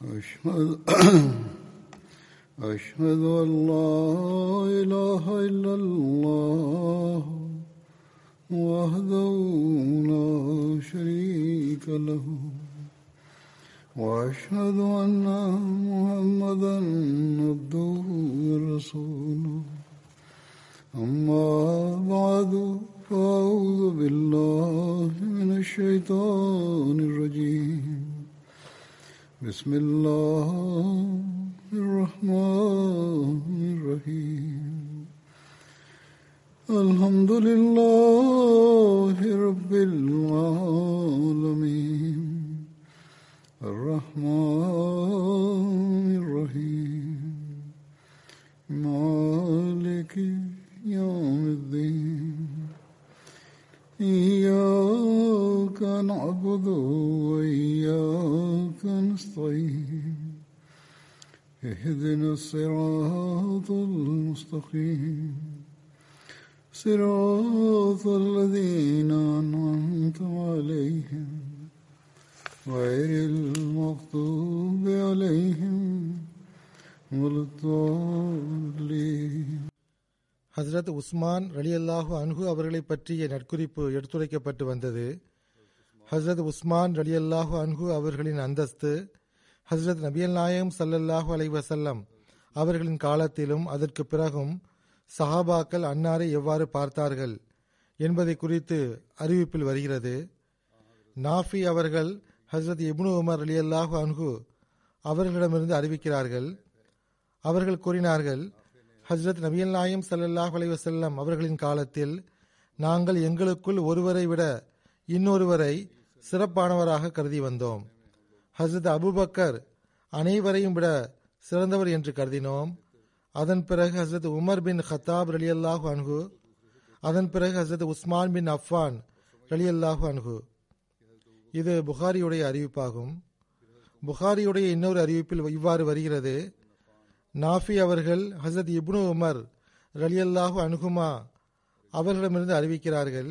أشهد أن لا إله إلا الله وحده لا شريك له وأشهد أن محمدا عبده ورسوله أما بعد فأعوذ بالله من الشيطان الرجيم بسم الله الرحمن الرحيم الحمد لله رب العالمين الرحمن الرحيم مالك يوم الدين إياك نعبد وإياك نستعين اهدنا الصراط المستقيم صراط الذين أنعمت عليهم غير المغضوب عليهم ولا الضالين. ஹசரத் உஸ்மான் ரலியல்லாஹு அன்ஹு அவர்களை பற்றிய நற்குறிப்பு எடுத்துரைக்கப்பட்டு வந்தது. ஹசரத் உஸ்மான் ரலியல்லாஹு அன்ஹு அவர்களின் அந்தஸ்து ஹசரத் நபியல் நாயகம் ஸல்லல்லாஹு அலைஹி வஸல்லம் அவர்களின் காலத்திலும் அதற்கு பிறகும் சஹாபாக்கள் அன்னாரை எவ்வாறு பார்த்தார்கள் என்பதை குறித்து அறிவிப்பில் வருகிறது. நாஃபி அவர்கள் ஹசரத் இப்னு உமர் ரலியல்லாஹு அன்ஹு அவர்களிடமிருந்து அறிவிக்கிறார்கள். அவர்கள் கூறினார்கள், ஹஜ்ரத் நபியல் நாயம் ஸல்லல்லாஹு அலைஹி வஸல்லம் அவர்களின் காலத்தில் நாங்கள் எங்களுக்குள் ஒருவரை விட இன்னொருவரை சிறப்பானவராக கருதி வந்தோம். ஹஜ்ரத் அபூபக்கர் அனைவரையும் விட சிறந்தவர் என்று கருதினோம். அதன் பிறகு ஹஜ்ரத் உமர் பின் ஹத்தாப் ரலியல்லாஹு அன்ஹு, அதன் பிறகு ஹஜ்ரத் உஸ்மான் பின் அஃபான் ரலியல்லாஹு அன்ஹு. இது புகாரியுடைய அறிவிப்பாகும். புகாரியுடைய இன்னொரு அறிவிப்பில் இவ்வாறு வருகிறது. நாஃபி அவர்கள் ஹசரத் இப்னு உமர் ரலியல்லாஹு அன்ஹுமா அவர்களிடமிருந்து அறிவிக்கிறார்கள்,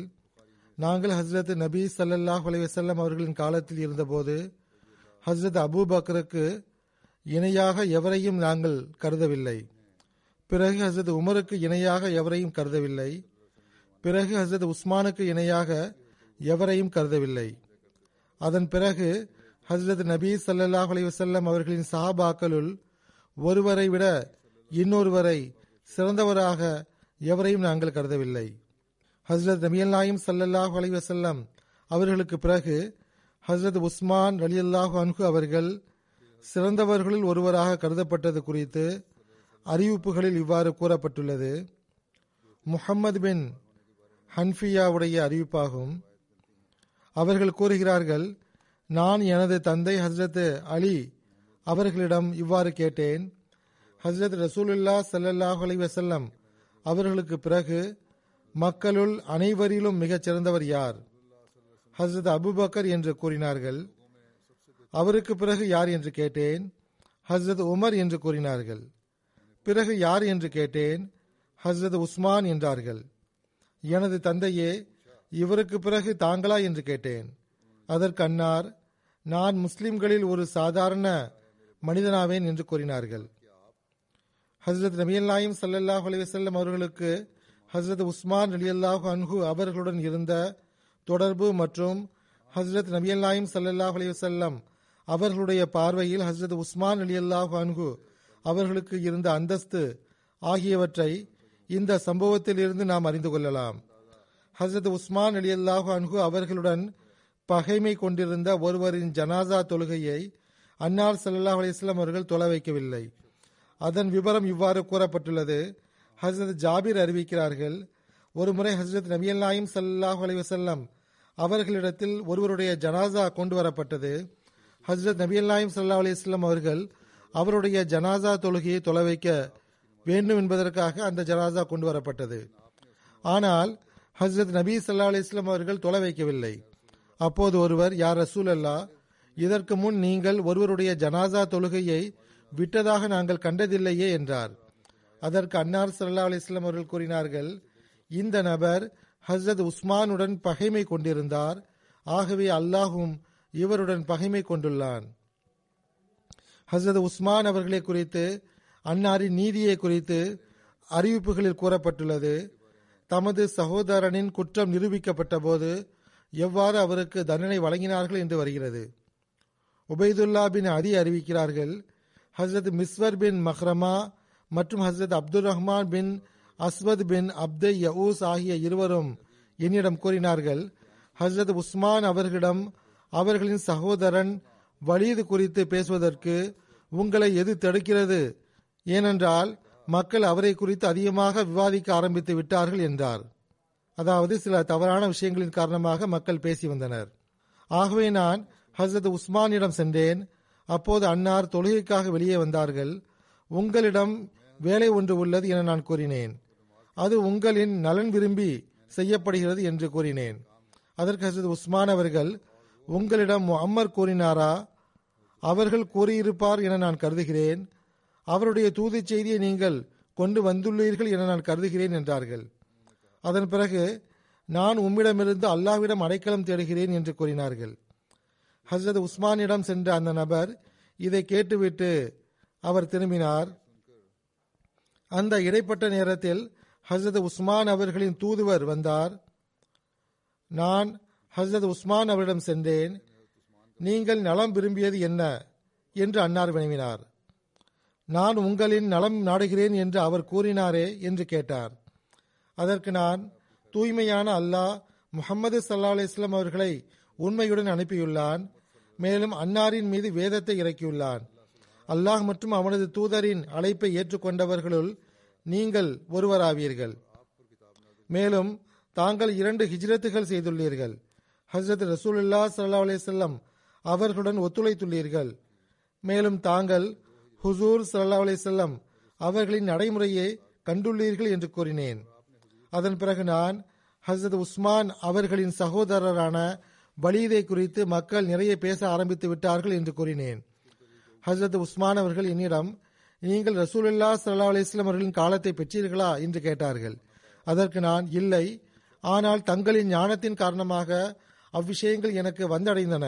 நாங்கள் ஹசரத் நபி ஸல்லல்லாஹு அலைஹி வஸல்லம் அவர்களின் காலத்தில் இருந்தபோது ஹசரத் அபூபக்கருக்கு இணையாக எவரையும் நாங்கள் கருதவில்லை. பிறகு ஹசரத் உமருக்கு இணையாக எவரையும் கருதவில்லை. பிறகு ஹசரத் உஸ்மானுக்கு இணையாக எவரையும் கருதவில்லை. அதன் பிறகு ஹசரத் நபி ஸல்லல்லாஹு அலைஹி வஸல்லம் அவர்களின் சஹாபாக்களுள் ஒருவரை விட இன்னொருவரை சிறந்தவராக எவரையும் நாங்கள் கருதவில்லை. ஹஸ்ரத் நபியல் நாயம் ஸல்லல்லாஹு அலைஹி வஸல்லம் அவர்களுக்கு பிறகு ஹஸ்ரத் உஸ்மான் ரலியல்லாஹு அன்ஹு அவர்கள் சிறந்தவர்களில் ஒருவராக கருதப்பட்டது குறித்து அறிவிப்புகளில் இவ்வாறு கூறப்பட்டுள்ளது. முஹம்மது பின் ஹன்ஃபியாவுடைய அறிவிப்பாகும். அவர்கள் கூறுகிறார்கள், நான் எனது தந்தை ஹஸ்ரத் அலி அவர்களிடம் இவ்வாறு கேட்டேன், ஹஜ்ரத் ரசூலுல்லா ஸல்லல்லாஹு அலைஹி வஸல்லம் அவர்களுக்கு பிறகு மக்களுள் அனைவரிலும் மிகச் சிறந்தவர் யார்? ஹஜ்ரத் அபூபக்கர் என்று கூறினார்கள். அவருக்கு பிறகு யார் என்று கேட்டேன். ஹஜ்ரத் உமர் என்று கூறினார்கள். பிறகு யார் என்று கேட்டேன். ஹஜ்ரத் உஸ்மான் என்றார்கள். எனது தந்தையே, இவருக்கு பிறகு தாங்களா என்று கேட்டேன். அதற்கு அன்னார், நான் முஸ்லிம்களில் ஒரு சாதாரண மனிதனாவேன் என்று கூறினார்கள். ஹசரத் நபியல் நாயம் ஸல்லல்லாஹு அலைஹி வஸல்லம் அவர்களுக்கு ஹசரத் உஸ்மான் ரலியல்லாஹு அன்ஹு அவர்களுடன் இருந்த தொடர்பு மற்றும் ஹசரத் நபியல் நாயம் ஸல்லல்லாஹு அலைஹி வஸல்லம் அவர்களுடைய பார்வையில் ஹசரத் உஸ்மான் ரலியல்லாஹு அன்ஹு அவர்களுக்கு இருந்த அந்தஸ்து ஆகியவற்றை இந்த சம்பவத்தில் இருந்து நாம் அறிந்து கொள்ளலாம். ஹசரத் உஸ்மான் ரலியல்லாஹு அன்ஹு அவர்களுடன் பகைமை கொண்டிருந்த ஒருவரின் ஜனாசா தொழுகையை அன்னார் ஸல்லல்லாஹு அலைஹி வஸல்லம் அவர்கள் தொழ வைக்கவில்லை. அதன் விவரம் இவ்வாறு கூறப்பட்டுள்ளது. ஹசரத் ஜாபிர் அறிவிக்கிறார்கள், ஒருமுறை ஹசரத் நபியல் நாயம் ஸல்லல்லாஹு அலைஹி வஸல்லம் அவர்களிடத்தில் ஒருவருடைய ஜனாசா கொண்டு வரப்பட்டது. ஹசரத் நபியல் நாயம் ஸல்லல்லாஹு அலைஹி வஸல்லம் அவர்கள் அவருடைய ஜனாசா தொழுகையை தொழ வைக்க வேண்டும் என்பதற்காக அந்த ஜனாசா கொண்டு வரப்பட்டது. ஆனால் ஹசரத் நபி ஸல்லல்லாஹு அலைஹி வஸல்லம் அவர்கள் தொழ வைக்கவில்லை. அப்போது ஒருவர், யா ரசூலல்லா, இதற்கு முன் நீங்கள் ஒருவருடைய ஜனாசா தொழுகையை விட்டதாக நாங்கள் கண்டதில்லையே என்றார். அதற்கு அன்னார் ஸல்லல்லாஹு அலைஹி வஸல்லம் அவர்கள் கூறினார்கள், இந்த நபர் ஹஸ்ரத் உஸ்மானுடன் பகைமை கொண்டிருந்தார், ஆகவே அல்லாஹும் இவருடன் பகைமை கொண்டுள்ளான். ஹசரத் உஸ்மான் அவர்களை குறித்து அன்னாரின் நீதியை குறித்து அறிவிப்புகளில் கூறப்பட்டுள்ளது. தமது சகோதரனின் குற்றம் நிரூபிக்கப்பட்ட போது எவ்வாறு அவருக்கு தண்டனை வழங்கினார்கள் என்று வருகிறது. உபைதுல்லா பின் அதி அறிவிக்கிறார்கள், ஹசரத் மிஸ்வர் பின் மஹ்ரமா மற்றும் ஹசரத் அப்துல் ரஹ்மான் பின் அஸ்வத் பின் அப்து யவுஸ் ஆகிய இருவரும் என்னிடம் கூறினார்கள், ஹசரத் உஸ்மான் அவர்களிடம் அவர்களின் சகோதரன் வலீது குறித்து பேசுவதற்கு உங்களை எது தடுக்கிறது? ஏனென்றால் மக்கள் அவரை குறித்து அதிகமாக விவாதிக்க ஆரம்பித்து விட்டார்கள் என்றார். அதாவது சில தவறான விஷயங்களின் காரணமாக மக்கள் பேசி வந்தனர். ஆகவே நான் ஹசரத் உஸ்மானிடம் சென்றேன். அப்போது அன்னார் தொழுகைக்காக வெளியே வந்தார்கள். உங்களிடம் வேலை ஒன்று உள்ளது என நான் கூறினேன். அது உங்களின் நலன் விரும்பி செய்யப்படுகிறது என்று கூறினேன். அதற்கு ஹசரத் உஸ்மான் அவர்கள், உங்களிடம் முஹம்மர் கூறினாரா? அவர்கள் கூறியிருப்பார் என நான் கருதுகிறேன். அவருடைய தூது செய்தியை நீங்கள் கொண்டு வந்துள்ளீர்கள் என நான் கருதுகிறேன் என்றார்கள். அதன் பிறகு நான் உம்மிடமிருந்து அல்லாஹ்விடம் அடைக்கலம் தேடுகிறேன் என்று கூறினார்கள். ஹசரத் உஸ்மானிடம் சென்ற அந்த நபர் இதை கேட்டுவிட்டு அவர் திரும்பினார். அந்த இடைப்பட்ட நேரத்தில் ஹசரத் உஸ்மான் அவர்களின் தூதுவர் வந்தார். நான் ஹசரத் உஸ்மான் அவரிடம் சென்றேன். நீங்கள் நலம் விரும்பியது என்ன என்று அன்னார் வினவினார். நான் உங்களின் நலம் நாடுகிறேன் என்று அவர் கூறினாரே என்று கேட்டார். அதற்கு நான், தூய்மையான அல்லாஹ் முஹம்மது ஸல்லல்லாஹு அலைஹி வஸல்லம் அவர்களை உண்மையுடன் அனுப்பியுள்ளான். மேலும் அன்னாரின் மீது வேதத்தை இறக்கியுள்ளான். அல்லாஹ் மற்றும் அவனது தூதரின் அழைப்பை ஏற்றுக்கொண்டவர்களுள் நீங்கள் ஒருவராவீர்கள். மேலும் தாங்கள் 2 ஹிஜ்ரத்துகள் செய்துள்ளீர்கள். ஹஜ்ரத் ரசூலுல்லாஹ் ஸல்லல்லாஹு அலைஹி வஸல்லம் அவர்களுடன் ஒத்துழைத்துள்ளீர்கள். மேலும் தாங்கள் ஹுசூர் ஸல்லல்லாஹு அலைஹி வஸல்லம் அவர்களின் நடைமுறையை கண்டுள்ளீர்கள் என்று கூறினேன். அதன் பிறகு நான் ஹஜ்ரத் உஸ்மான் அவர்களின் சகோதரரான வலீதை குறித்து மக்கள் நிறைய பேச ஆரம்பித்து விட்டார்கள் என்று கூறினேன். ஹஜ்ரத் உஸ்மான் அவர்கள் என்னிடம், நீங்கள் ரசூலுல்லாஹ் ஸல்லல்லாஹு அலைஹி வஸல்லம் அவர்களின் காலத்தை பெற்றீர்களா என்று கேட்டார்கள். அதற்கு நான், இல்லை, ஆனால் தங்களின் ஞானத்தின் காரணமாக அவ்விஷயங்கள் எனக்கு வந்தடைந்தன.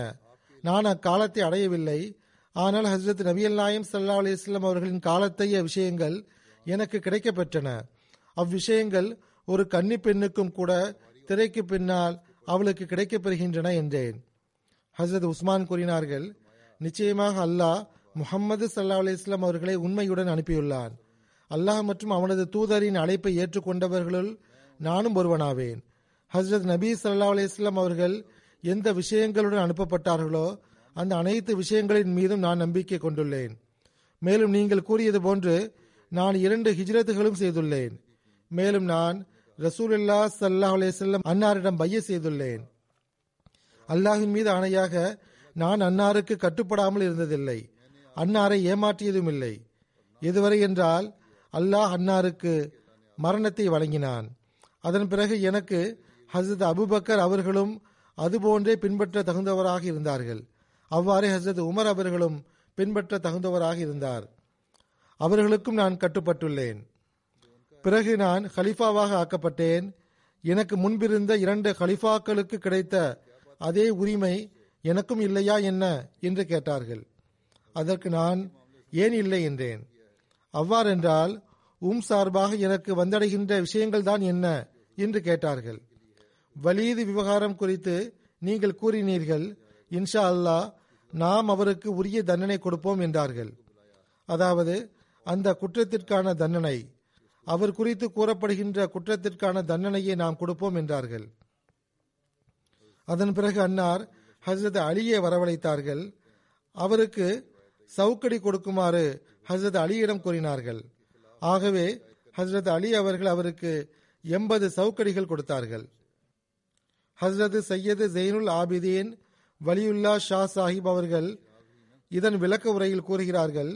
நான் அக்காலத்தை அடையவில்லை. ஆனால் ஹஜ்ரத் நபியல் நாயம் ஸல்லல்லாஹு அலைஹி வஸல்லம் அவர்களின் காலத்தைய விஷயங்கள் எனக்கு கிடைக்கப்பெற்றன. அவ்விஷயங்கள் ஒரு கன்னி பெண்ணுக்கும் கூட திரைக்கு பின்னால் அவளுக்கு கிடைக்கப்பெறுகின்றன என்றேன். ஹஜ்ரத் உஸ்மான் கூறினார்கள், நிச்சயமாக அல்லாஹ் முஹம்மது ஸல்லல்லாஹு அலைஹி வஸல்லம் அவர்களை உண்மையுடன் அனுப்பியுள்ளான். அல்லாஹ் மற்றும் அவனது தூதரின் அழைப்பை ஏற்றுக்கொண்டவர்களுள் நானும் ஒருவனாவேன். ஹஜ்ரத் நபி ஸல்லல்லாஹு அலைஹி வஸல்லம் அவர்கள் எந்த விஷயங்களுடன் அனுப்பப்பட்டார்களோ அந்த அனைத்து விஷயங்களின் மீதும் நான் நம்பிக்கை கொண்டுள்ளேன். மேலும் நீங்கள் கூறியது போன்று நான் 2 ஹிஜ்ரத்துகளும் செய்துள்ளேன். மேலும் நான் ரசூலுல்லாஹ் ஸல்லல்லாஹு அலைஹி வஸல்லம் அன்னாரிடம் பைய செய்துள்ளேன். அல்லாஹின் மீது ஆணையாக நான் அன்னாருக்கு கட்டுப்படாமல் இருந்ததில்லை. அன்னாரை ஏமாற்றியதும் இல்லை. எதுவரை என்றால் அல்லாஹ் அன்னாருக்கு மரணத்தை வழங்கினான். அதன் பிறகு எனக்கு ஹசரத் அபுபக்கர் அவர்களும் அதுபோன்றே பின்பற்ற தகுந்தவராக இருந்தார்கள். அவ்வாறே ஹசரத் உமர் அவர்களும் பின்பற்ற தகுந்தவராக இருந்தார். அவர்களுக்கும் நான் கட்டுப்பட்டுள்ளேன். பிறகு நான் ஹலிஃபாவாக ஆக்கப்பட்டேன். எனக்கு முன்பிருந்த 2 ஹலிஃபாக்களுக்கு கிடைத்த அதே உரிமை எனக்கும் இல்லையா என்ன என்று கேட்டார்கள். அதற்கு நான், ஏன் இல்லை என்றேன். அவ்வாறென்றால் சார்பாக எனக்கு வந்தடைகின்ற விஷயங்கள் தான் என்ன என்று கேட்டார்கள். வலீது விவகாரம் குறித்து நீங்கள் கூறினீர்கள். இன்ஷா அல்லாஹ் நாம் அவருக்கு உரிய தண்டனை கொடுப்போம் என்றார்கள். அதாவது அந்த குற்றத்திற்கான தண்டனை, அவர் குறித்து கூறப்படுகின்ற குற்றத்திற்கான தண்டனையை நாம் கொடுப்போம் என்றார்கள். அதன் பிறகு அன்னார் ஹசரத் அலியை வரவழைத்தார்கள். அவருக்கு சவுக்கடி கொடுக்குமாறு ஹசரத் அலியிடம் கூறினார்கள். ஆகவே ஹசரத் அலி அவர்கள் அவருக்கு 80 சவுக்கடிகள் கொடுத்தார்கள். ஹசரத் சையது ஜெயினுல் ஆபிதீன் வலியுல்லா ஷா சாஹிப் அவர்கள் இதன் விளக்க உரையில் கூறுகிறார்கள்.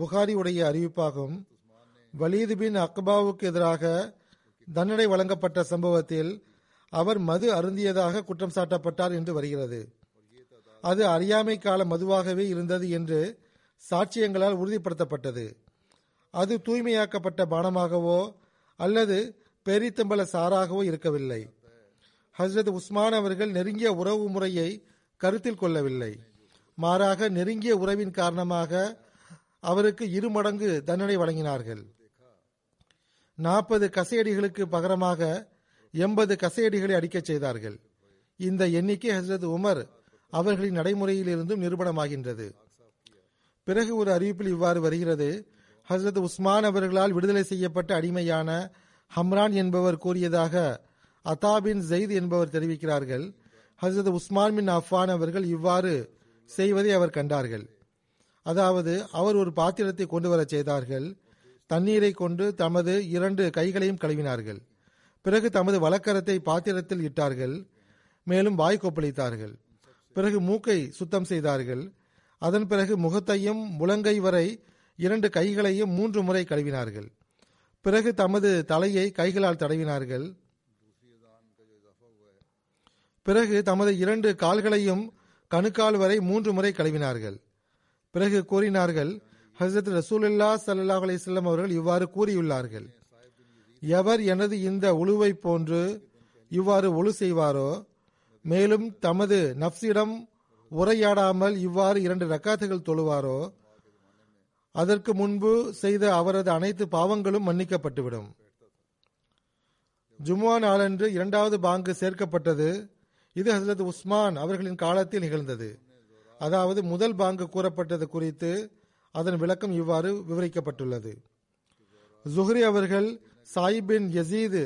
புகாரி உடைய அறிவிப்பாகும். வலீது பின் அக்பாவுக்கு எதிராக தண்டனை வழங்கப்பட்ட சம்பவத்தில் அவர் மது அருந்தியதாக குற்றம் சாட்டப்பட்டார் என்று வருகிறது. அது அறியாமை கால மதுவாகவே இருந்தது என்று சாட்சியங்களால் உறுதிப்படுத்தப்பட்டது. அது தூய்மையாக்கப்பட்ட பானமாகவோ அல்லது பேரித்தம்பல சாராகவோ இருக்கவில்லை. ஹசரத் உஸ்மான் அவர்கள் நெருங்கிய உறவு முறையை கருத்தில் கொள்ளவில்லை. மாறாக நெருங்கிய உறவின் காரணமாக அவருக்கு 2 மடங்கு தண்டனை வழங்கினார்கள். 40 கசையடிகளுக்கு பகரமாக 80 கசையடிகளை அடிக்கச் செய்தார்கள். இந்த எண்ணிக்கை ஹசரத் உமர் அவர்களின் நடைமுறையில் இருந்தும் நிரூபணமாகின்றது. பிறகு ஒரு அறிவிப்பில் இவ்வாறு வருகிறது. ஹசரத் உஸ்மான் அவர்களால் விடுதலை செய்யப்பட்ட அடிமையான ஹம்ரான் என்பவர் கூறியதாக அத்தா பின் ஜெயித் என்பவர் தெரிவிக்கிறார்கள். ஹசரத் உஸ்மான் பின் அஃபான் அவர்கள் இவ்வாறு செய்வதை அவர் கண்டார்கள். அதாவது அவர் ஒரு பாத்திரத்தை கொண்டு வர செய்தார்கள். தண்ணீரை கொண்டு தமது 2 கைகளையும் கழுவினார்கள். பிறகு தமது வலக்கரத்தை பாத்திரத்தில் இட்டார்கள். மேலும் வாய் கொப்பளித்தார்கள். பிறகு மூக்கை சுத்தம் செய்தார்கள். அதன் பிறகு முகத்தையும் முழங்கை வரை 2 கைகளையும் 3 முறை கழுவினார்கள். பிறகு தமது தலையை கைகளால் தடவினார்கள். பிறகு தமது 2 கால்களையும் கணுக்கால் வரை 3 முறை கழுவினார்கள். பிறகு கூறினார்கள், ஹசரத் ரசூலுல்லா ஸல்லல்லாஹு அலைஹி வஸல்லம் அவர்கள் இவ்வாறு கூறியுள்ளார்கள், எவர் எனது இந்த ஒழுவை போன்று இவ்வாறு ஒழு செய்வாரோ, மேலும் தமது நஃப்ஸிடம் உரையாடாமல் இவ்வாறு 2 ரக்காத்துகள் தொழுவாரோ, அதற்கு முன்பு செய்த அவரது அனைத்து பாவங்களும் மன்னிக்கப்பட்டுவிடும். ஜும்ஆ நாளன்று 2வது பாங்கு சேர்க்கப்பட்டது. இது ஹசரத் உஸ்மான் அவர்களின் காலத்தில் நிகழ்ந்தது. அதாவது முதல் பாங்கு கூறப்பட்டது குறித்து அதன் விளக்கம் இவ்வாறு விவரிக்கப்பட்டுள்ளது. ஜுஹ்ரி அவர்கள் சாயிப் பின் யசீது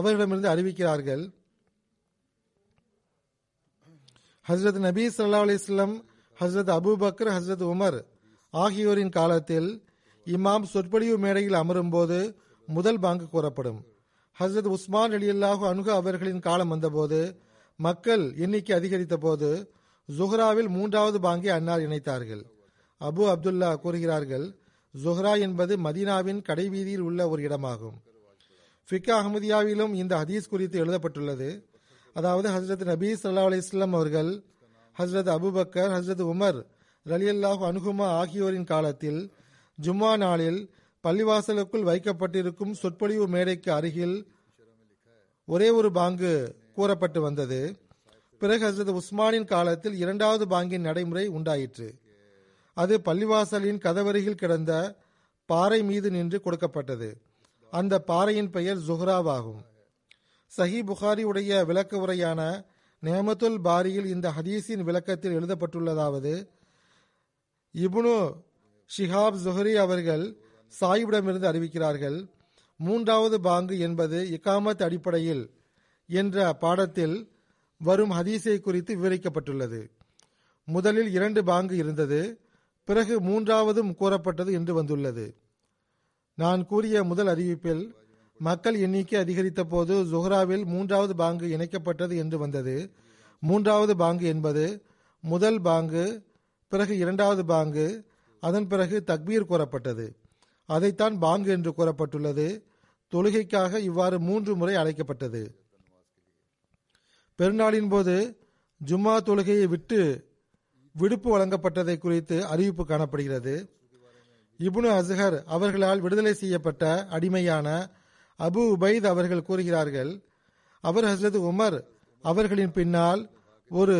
அவர்களிடமிருந்து அறிவிக்கிறார்கள், ஹசரத் நபி ஸல்லல்லாஹு அலைஹி வஸல்லம், ஹசரத் அபூபக்கர், ஹசரத் உமர் ஆகியோரின் காலத்தில் இமாம் சொற்பொழிவு மேடையில் அமரும் போது முதல் பாங்கு கூறப்படும். ஹசரத் உஸ்மான் ரலியல்லாஹு அன்ஹு அவர்களின் காலம் வந்தபோது மக்கள் எண்ணிக்கை அதிகரித்த போது ஜுஹ்ராவில் 3வது பாங்கை அன்னார் இணைத்தார்கள். அபு அப்துல்லா கூறுகிறார்கள், ஜுஹ்ரா என்பது மதீனாவின் கடைவீதியில் உள்ள ஒரு இடமாகும். ஃபிகா அஹ்மதியாவிலும் இந்த ஹதீஸ் குறித்து எழுதப்பட்டுள்ளது. அதாவது ஹசரத் நபி ஸல்லல்லாஹு அலைஹி வஸல்லம் அவர்கள், ஹசரத் அபூபக்கர், ஹசரத் உமர் ரலியல்லாஹு அன்ஹுமா ஆகியோரின் காலத்தில் ஜும்ஆ நாளில் பள்ளிவாசலுக்குள் வைக்கப்பட்டிருக்கும் சொற்பொழிவு மேடைக்கு அருகில் ஒரே ஒரு பாங்கு கூறப்பட்டு வந்தது. பிறகு ஹசரத் உஸ்மானின் காலத்தில் 2வது பாங்கின் நடைமுறை உண்டாயிற்று. அது பள்ளிவாசலின் கதவருகில் கிடந்த பாறை மீது நின்று கொடுக்கப்பட்டது. அந்த பாறையின் பெயர் ஜுஹ்ராவாகும். சஹி புகாரி உடைய விளக்க உரையான நேமத்துல் பாரியில் இந்த ஹதீஸின் விளக்கத்தில் எழுதப்பட்டுள்ளதாவது, இப்னு ஷிஹாப் ஜுஹ்ரி அவர்கள் சாயிபிடமிருந்து அறிவிக்கிறார்கள், 3வது பாங்கு என்பது இகாமத் அடிப்படையில் என்ற பாடத்தில் வரும் ஹதீஸை குறித்து விவரிக்கப்பட்டுள்ளது. முதலில் 2 பாங்கு இருந்தது. பிறகு 3வதும் கூறப்பட்டது என்று வந்துள்ளது. நான் கூறிய முதல் அறிவிப்பில் மக்கள் எண்ணிக்கை அதிகரித்த போது ஜுஹ்ராவில் 3வது பாங்கு இணைக்கப்பட்டது என்று வந்தது. 3வது பாங்கு என்பது முதல் பாங்கு, பிறகு 2வது பாங்கு, அதன் பிறகு தக்பீர் கூறப்பட்டது. அதைத்தான் பாங்கு என்று கூறப்பட்டுள்ளது. தொழுகைக்காக இவ்வாறு 3 முறை அழைக்கப்பட்டது. பெருநாளின் போது ஜும்ஆ தொழுகையை விட்டு விடுப்பு வழங்கப்பட்டதை குறித்து அறிவிப்பு காணப்படுகிறது. இப்னு அஸ்ஹர் அவர்களால் விடுதலை செய்யப்பட்ட அடிமையான அபு உபைத் அவர்கள் கூறுகிறார்கள், அவர் ஹசரத் உமர் அவர்களின் பின்னால் ஒரு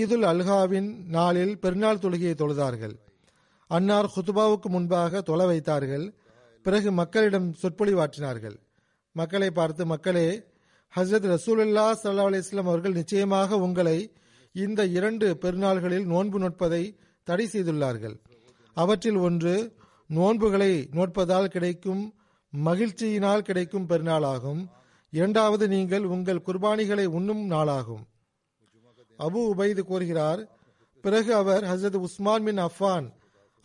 ஈதுல் அல்ஹாவின் நாளில் பெருநாள் தொழுகையை தொழுதார்கள். அன்னார் ஹுத்துபாவுக்கு முன்பாக தொழ வைத்தார்கள். பிறகு மக்களிடம் சொற்பொழிவாற்றினார்கள். மக்களை பார்த்து, மக்களே, ஹசரத் ரசூலுல்லாஹி ஸல்லல்லாஹு அலைஹி வஸல்லம் அவர்கள் நிச்சயமாக உங்களை இந்த 2 பெருநாள்களில் நோன்பு நோட்பதை தடை செய்துள்ளார்கள். அவற்றில் ஒன்று நோன்புகளை நோட்பதால் கிடைக்கும் மகிழ்ச்சியினால் கிடைக்கும் பெருநாளாகும். 2வது நீங்கள் உங்கள் குர்பானிகளை உண்ணும் நாளாகும். அபு உபைது கூறுகிறார், பிறகு அவர் ஹசரத் உஸ்மான் பின் அஃபான்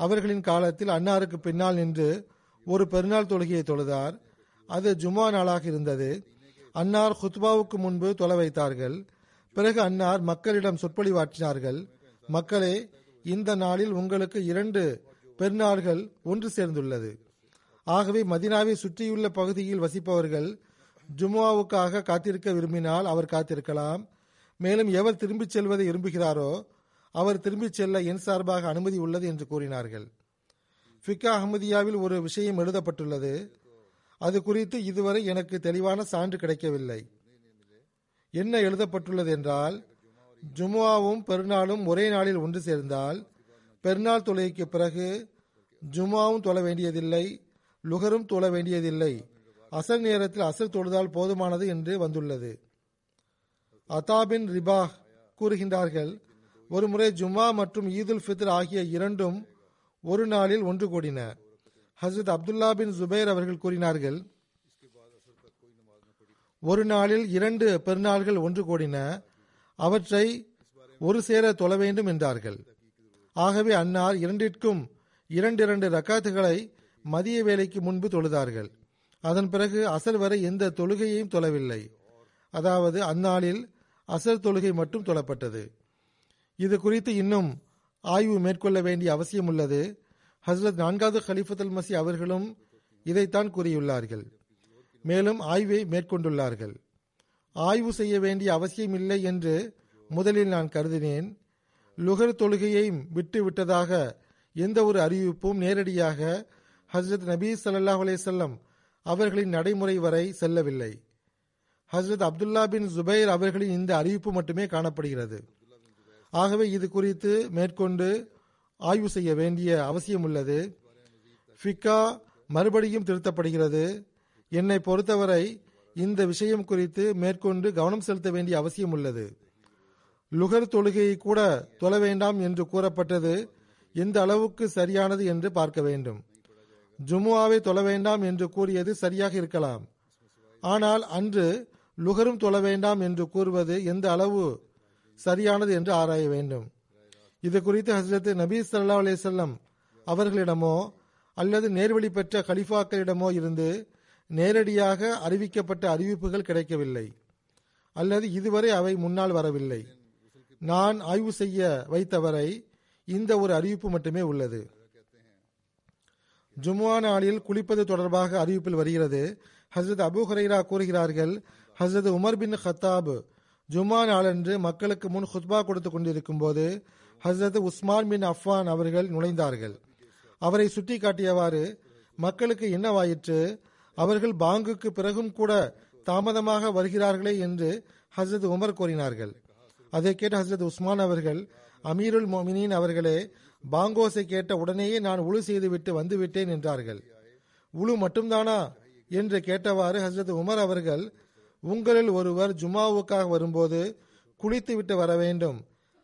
அவர்களின் காலத்தில் அன்னாருக்கு பின்னால் நின்று ஒரு பெருநாள் தொழுகையை தொழுதார். அது ஜும்ஆ நாளாக இருந்தது. அன்னார் ஹுத்பாவுக்கு முன்பு தொழ வைத்தார்கள். பிறகு அன்னார் மக்களிடம் சொற்பொழிவாற்றினார்கள். மக்களே, இந்த நாளில் உங்களுக்கு 2 பெருநாள்கள் ஒன்று சேர்ந்துள்ளது. ஆகவே மதினாவை சுற்றியுள்ள பகுதியில் வசிப்பவர்கள் ஜும்ஆவுக்காக காத்திருக்க விரும்பினால் அவர் காத்திருக்கலாம். மேலும் எவர் திரும்பிச் செல்வதை விரும்புகிறாரோ அவர் திரும்பிச் செல்ல என் சார்பாக அனுமதி உள்ளது என்று கூறினார்கள். ஃபிகா அஹ்மதியாவில் ஒரு விஷயம் எழுதப்பட்டுள்ளது. அது குறித்து இதுவரை எனக்கு தெளிவான சான்று கிடைக்கவில்லை. என்ன எழுதப்பட்டுள்ளது என்றால், ஜும்ஆவும் பெருநாளும் ஒரே நாளில் ஒன்று சேர்ந்தால் பெருநாள் தொழுகைக்கு பிறகு ஜுமாவும் தொழ வேண்டியதில்லை, லுகரும் தொழ வேண்டியதில்லை. அசர் நேரத்தில் அசர் தொழுதால் போதுமானது என்று வந்துள்ளது. அதாபின் ரிபா கூறுகின்றார்கள், ஒருமுறை ஜும்மா மற்றும் ஈதுல் ஃபித்ர் ஆகிய இரண்டும் ஒரு நாளில் ஒன்று கூடின. ஹசரத் அப்துல்லா பின் ஜுபைர் அவர்கள் கூறினார்கள், ஒரு நாளில் இரண்டு பெருநாள்கள் ஒன்று கூடின, அவற்றை ஒரு சேர தொழ வேண்டும் என்றார்கள். ஆகவே அன்னார் இரண்டிற்கும் இரண்டு ரக்காத்துகளை மதிய வேலைக்கு முன்பு தொழுதார்கள். அதன் பிறகு அசர் வரை எந்த தொழுகையையும் தொழவில்லை. அதாவது அந்நாளில் அசர் தொழுகை மட்டும் தொழப்பட்டது. இது குறித்து இன்னும் ஆய்வு மேற்கொள்ள வேண்டிய அவசியம் உள்ளது. ஹஸ்ரத் 4வது கலீஃபத்துல் மஸீஹ் அவர்களும் இதைத்தான் கூறியுள்ளார்கள். மேலும் ஆய்வை மேற்கொண்டுள்ளார்கள். ஆய்வு செய்ய வேண்டிய அவசியம் இல்லை என்று முதலில் நான் கருதினேன். லுகர் தொழுகையை விட்டு விட்டதாக எந்த ஒரு அறிவிப்பும் நேரடியாக ஹஸ்ரத் நபி ஸல்லல்லாஹு அலைஹி வஸல்லம் அவர்களின் நடைமுறை வரை செல்லவில்லை. ஹஸ்ரத் அப்துல்லா பின் ஜுபைர் அவர்களின் இந்த அறிவிப்பு மட்டுமே காணப்படுகிறது. ஆகவே இது குறித்து மேற்கொண்டு ஆய்வு செய்ய வேண்டிய அவசியம் உள்ளது. ஃபிகா மறுபடியும் திருத்தப்படுகிறது. என்னை பொறுத்தவரை இந்த விஷயம் குறித்து மேற்கொண்டு கவனம் செலுத்த வேண்டிய அவசியம் உள்ளது. லுகர் தொழுகையை கூட தொழ வேண்டாம் என்று கூறப்பட்டது எந்த அளவுக்கு சரியானது என்று பார்க்க வேண்டும். ஜுமுவாவை தொழ வேண்டாம் என்று கூறியது சரியாக இருக்கலாம், ஆனால் அன்று லுகரும் தொழ வேண்டாம் என்று கூறுவது எந்த அளவு சரியானது என்று ஆராய வேண்டும். இது குறித்து ஹசரத் நபி ஸல்லல்லாஹு அலைஹி வஸல்லம் அவர்களிடமோ அல்லது நேர்வழி பெற்ற கலிஃபாக்களிடமோ இருந்து நேரடியாக அறிவிக்கப்பட்ட அறிவிப்புகள் கிடைக்கவில்லை, அல்லது இதுவரை அவை முன்னால் வரவில்லை. நான் ஆய்வு செய்ய வைத்தவரை இந்த ஒரு அறிவிப்பு மட்டுமே உள்ளது. ஜும்ஆ நாளில் குளிப்பது தொடர்பாக அறிவிப்பில் வருகிறது. ஹசரத் அபூ ஹுரைரா கூறுகிறார்கள், ஹசரத் உமர் பின் ஹத்தாப் ஜும்ஆ நாளன்று மக்களுக்கு முன் ஹுத்பா கொடுத்து கொண்டிருக்கும் போது ஹசரத் உஸ்மான் பின் அஃபான் அவர்கள் நுழைந்தார்கள். அவரை சுட்டி காட்டியவாறு, மக்களுக்கு என்னவாயிற்று, அவர்கள் பாங்குக்கு பிறகும் கூட தாமதமாக வருகிறார்களே என்று ஹசரத் உமர் கூறினார்கள். அதை கேட்ட ஹசரத் உஸ்மான் அவர்கள், அமீருல் மோமினின் அவர்களே, பாங்கோஸை கேட்ட உடனேயே நான் உழு செய்துவிட்டு வந்துவிட்டேன் என்றார்கள். உழு மட்டும்தானா என்று கேட்டவாறு ஹசரத் உமர் அவர்கள், உங்களில் ஒருவர் ஜுமாவுக்காக வரும்போது குளித்து விட்டு வர வேண்டும்,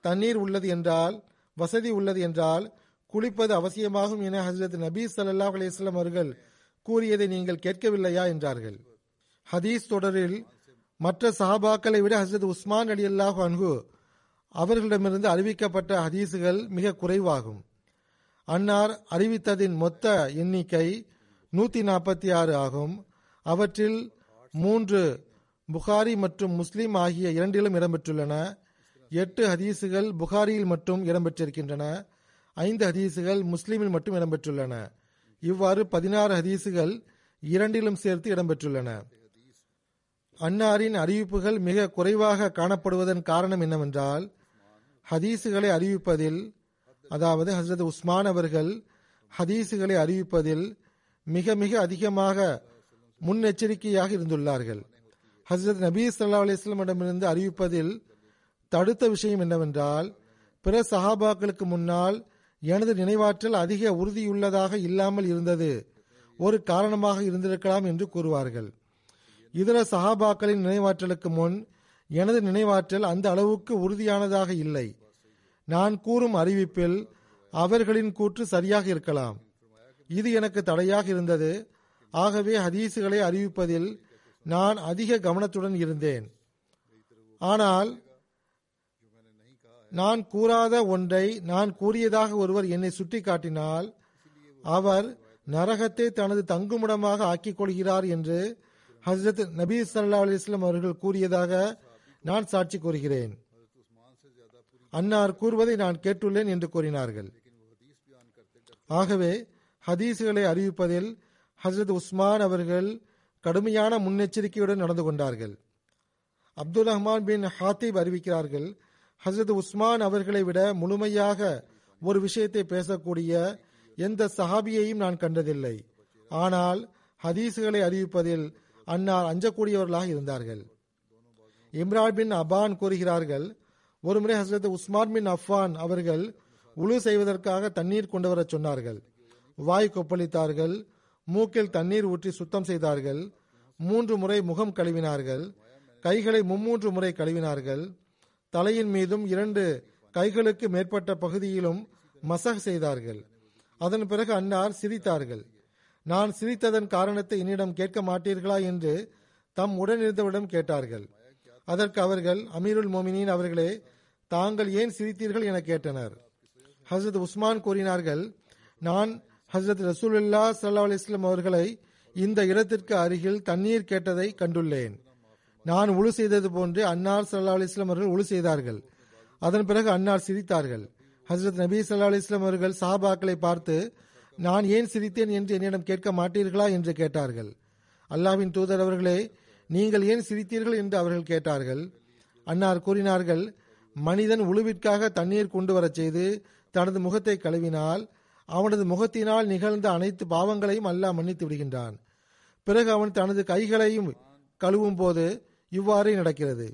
தண்ணீர் உள்ளது என்றால், வசதி உள்ளது என்றால் குளிப்பது அவசியமாகும் என ஹசரத் நபி ஸல்லல்லாஹு அலைஹி வஸல்லம் அவர்கள் கூறியதை நீங்கள் கேட்கவில்லையா என்றார்கள். ஹதீஸ் தொடரில் மற்ற சஹாபாக்களை விட ஹசரத் உஸ்மான் ரலியல்லாஹு அன்ஹு அவர்களிடமிருந்து அறிவிக்கப்பட்ட ஹதீஸுகள் மிக குறைவாகும். அன்னார் அறிவித்ததின் மொத்த எண்ணிக்கை 146 ஆகும். அவற்றில் 3 புகாரி மற்றும் முஸ்லிம் ஆகிய இரண்டிலும் இடம்பெற்றுள்ளன. 8 ஹதீஸுகள் புகாரியில் மட்டும் இடம்பெற்றிருக்கின்றன. 5 ஹதீஸுகள் முஸ்லிமில் மட்டும் இடம்பெற்றுள்ளன. இவ்வாறு 16 ஹதீஸுகள் இரண்டிலும் சேர்த்து இடம்பெற்றுள்ளன. அன்னாரின் அறிவிப்புகள் மிக குறைவாக காணப்படுவதன் காரணம் என்னவென்றால், ஹதீஸுகளை அறிவிப்பதில், அதாவது ஹசரத் உஸ்மான் அவர்கள் ஹதீஸுகளை அறிவிப்பதில் மிக மிக அதிகமாக முன்னெச்சரிக்கையாக இருந்துள்ளார்கள். ஹசரத் நபி ஸல்லல்லாஹு அலைஹி வஸல்லம் இடமிருந்து அறிவிப்பதில் தடுத்த விஷயம் என்னவென்றால், பிற சஹாபாக்களுக்கு முன்னால் எனது நினைவாற்றல் அதிக உறுதியுள்ளதாக இல்லாமல் இருந்தது ஒரு காரணமாக இருந்திருக்கலாம் என்று கூறுவார்கள். இதர சஹாபாக்களின் நினைவாற்றலுக்கு முன் எனது நினைவாற்றல் அந்த அளவுக்கு உறுதியானதாக இல்லை. நான் கூறும் அறிவிப்பில் அவர்களின் கூற்று சரியாக இருக்கலாம். இது எனக்கு தடையாக இருந்தது. ஆகவே ஹதீஸுகளை அறிவிப்பதில் நான் அதிக கவனத்துடன் இருந்தேன். ஆனால் நான் கூறாத ஒன்றை நான் கூறியதாக ஒருவர் என்னை சுட்டி காட்டினால் அவர் நரகத்தை தனது தங்குமிடமாக ஆக்கிக் கொள்கிறார் என்று ஹசரத் நபி ஸல்லல்லாஹு அலைஹி வஸல்லம் அவர்கள் கூறியதாக நான் சாட்சி கூறுகிறேன். அன்னார் கூறுவதை நான் கேட்டுள்ளேன் என்று கூறினார்கள். ஆகவே ஹதீஸுகளை அறிவிப்பதில் ஹசரத் உஸ்மான் அவர்கள் கடுமையான முன்னெச்சரிக்கையுடன் நடந்து கொண்டார்கள். அப்துல் ரஹ்மான் பின் ஹாத்திப் அறிவிக்கிறார்கள், ஹசரத் உஸ்மான் அவர்களை விட முழுமையாக ஒரு விஷயத்தை பேசக்கூடிய எந்த சஹாபியையும் நான் கண்டதில்லை. ஆனால் ஹதீஸுகளை அறிவிப்பதில் அன்னார் அஞ்சக்கூடியவர்களாக இருந்தார்கள். இம்ரான் பின் அபான் கூறுகிறார்கள், ஒருமுறை ஹசரத் உஸ்மான் பின் அஃபான் அவர்கள் உழு செய்வதற்காக தண்ணீர் கொண்டு வர சொன்னார்கள். வாய் கொப்பளித்தார்கள், மூக்கில் தண்ணீர் ஊற்றி சுத்தம் செய்தார்கள், 3 முறை முகம் கழுவினார்கள், கைகளை 3 முறை கழுவினார்கள், தலையின் மீதும் 2 கைகளுக்கு மேற்பட்ட பகுதியிலும் மசஹ் செய்தார்கள். அதன் பிறகு அன்னார் சிரித்தார்கள். நான் சிரித்ததன் காரணத்தை என்னிடம் கேட்க மாட்டீர்களா என்று தம் உடனிருந்தவரிடம் கேட்டார்கள். அதற்கு அவர்கள், அமீருல் மோமினின் அவர்களே, தாங்கள் ஏன் சிரித்தீர்கள் என கேட்டனர். ஹசரத் உஸ்மான் கூறினார்கள், நான் ஹசரத் ரசூலுல்லா ஸல்லல்லாஹு அலைஹி வஸல்லம் அவர்களை இந்த இடத்திற்கு அருகில் தண்ணீர் கேட்டதை கண்டுள்ளேன். நான் உழு செய்தது போன்று அன்னார் ஸல்லல்லாஹு அலைஹி வஸல்லம் அவர்கள் உழு செய்தார்கள். அதன் பிறகு அன்னார் சிரித்தார்கள். ஹசரத் நபி ஸல்லல்லாஹு அலைஹி வஸல்லம் அவர்கள் சஹாபாக்களை பார்த்து, நான் ஏன் சிரித்தேன் என்று என்னிடம் கேட்க மாட்டீர்களா என்று கேட்டார்கள். அல்லாஹ்வின் தூதர் அவர்களே, நீங்கள் ஏன் சிரித்தீர்கள் என்று அவர்கள் கேட்டார்கள். அன்னார் கூறினார்கள், மனிதன் உழுவிற்காக தண்ணீர் கொண்டு வரச் செய்து தனது முகத்தை கழுவினால் அவனது முகத்தினால் நிகழ்ந்த அனைத்து பாவங்களையும் அல்லாஹ் மன்னித்து விடுகின்றான். பிறகு அவன் தனது கைகளையும் கழுவும் போது இவ்வாறே நடக்கிறது.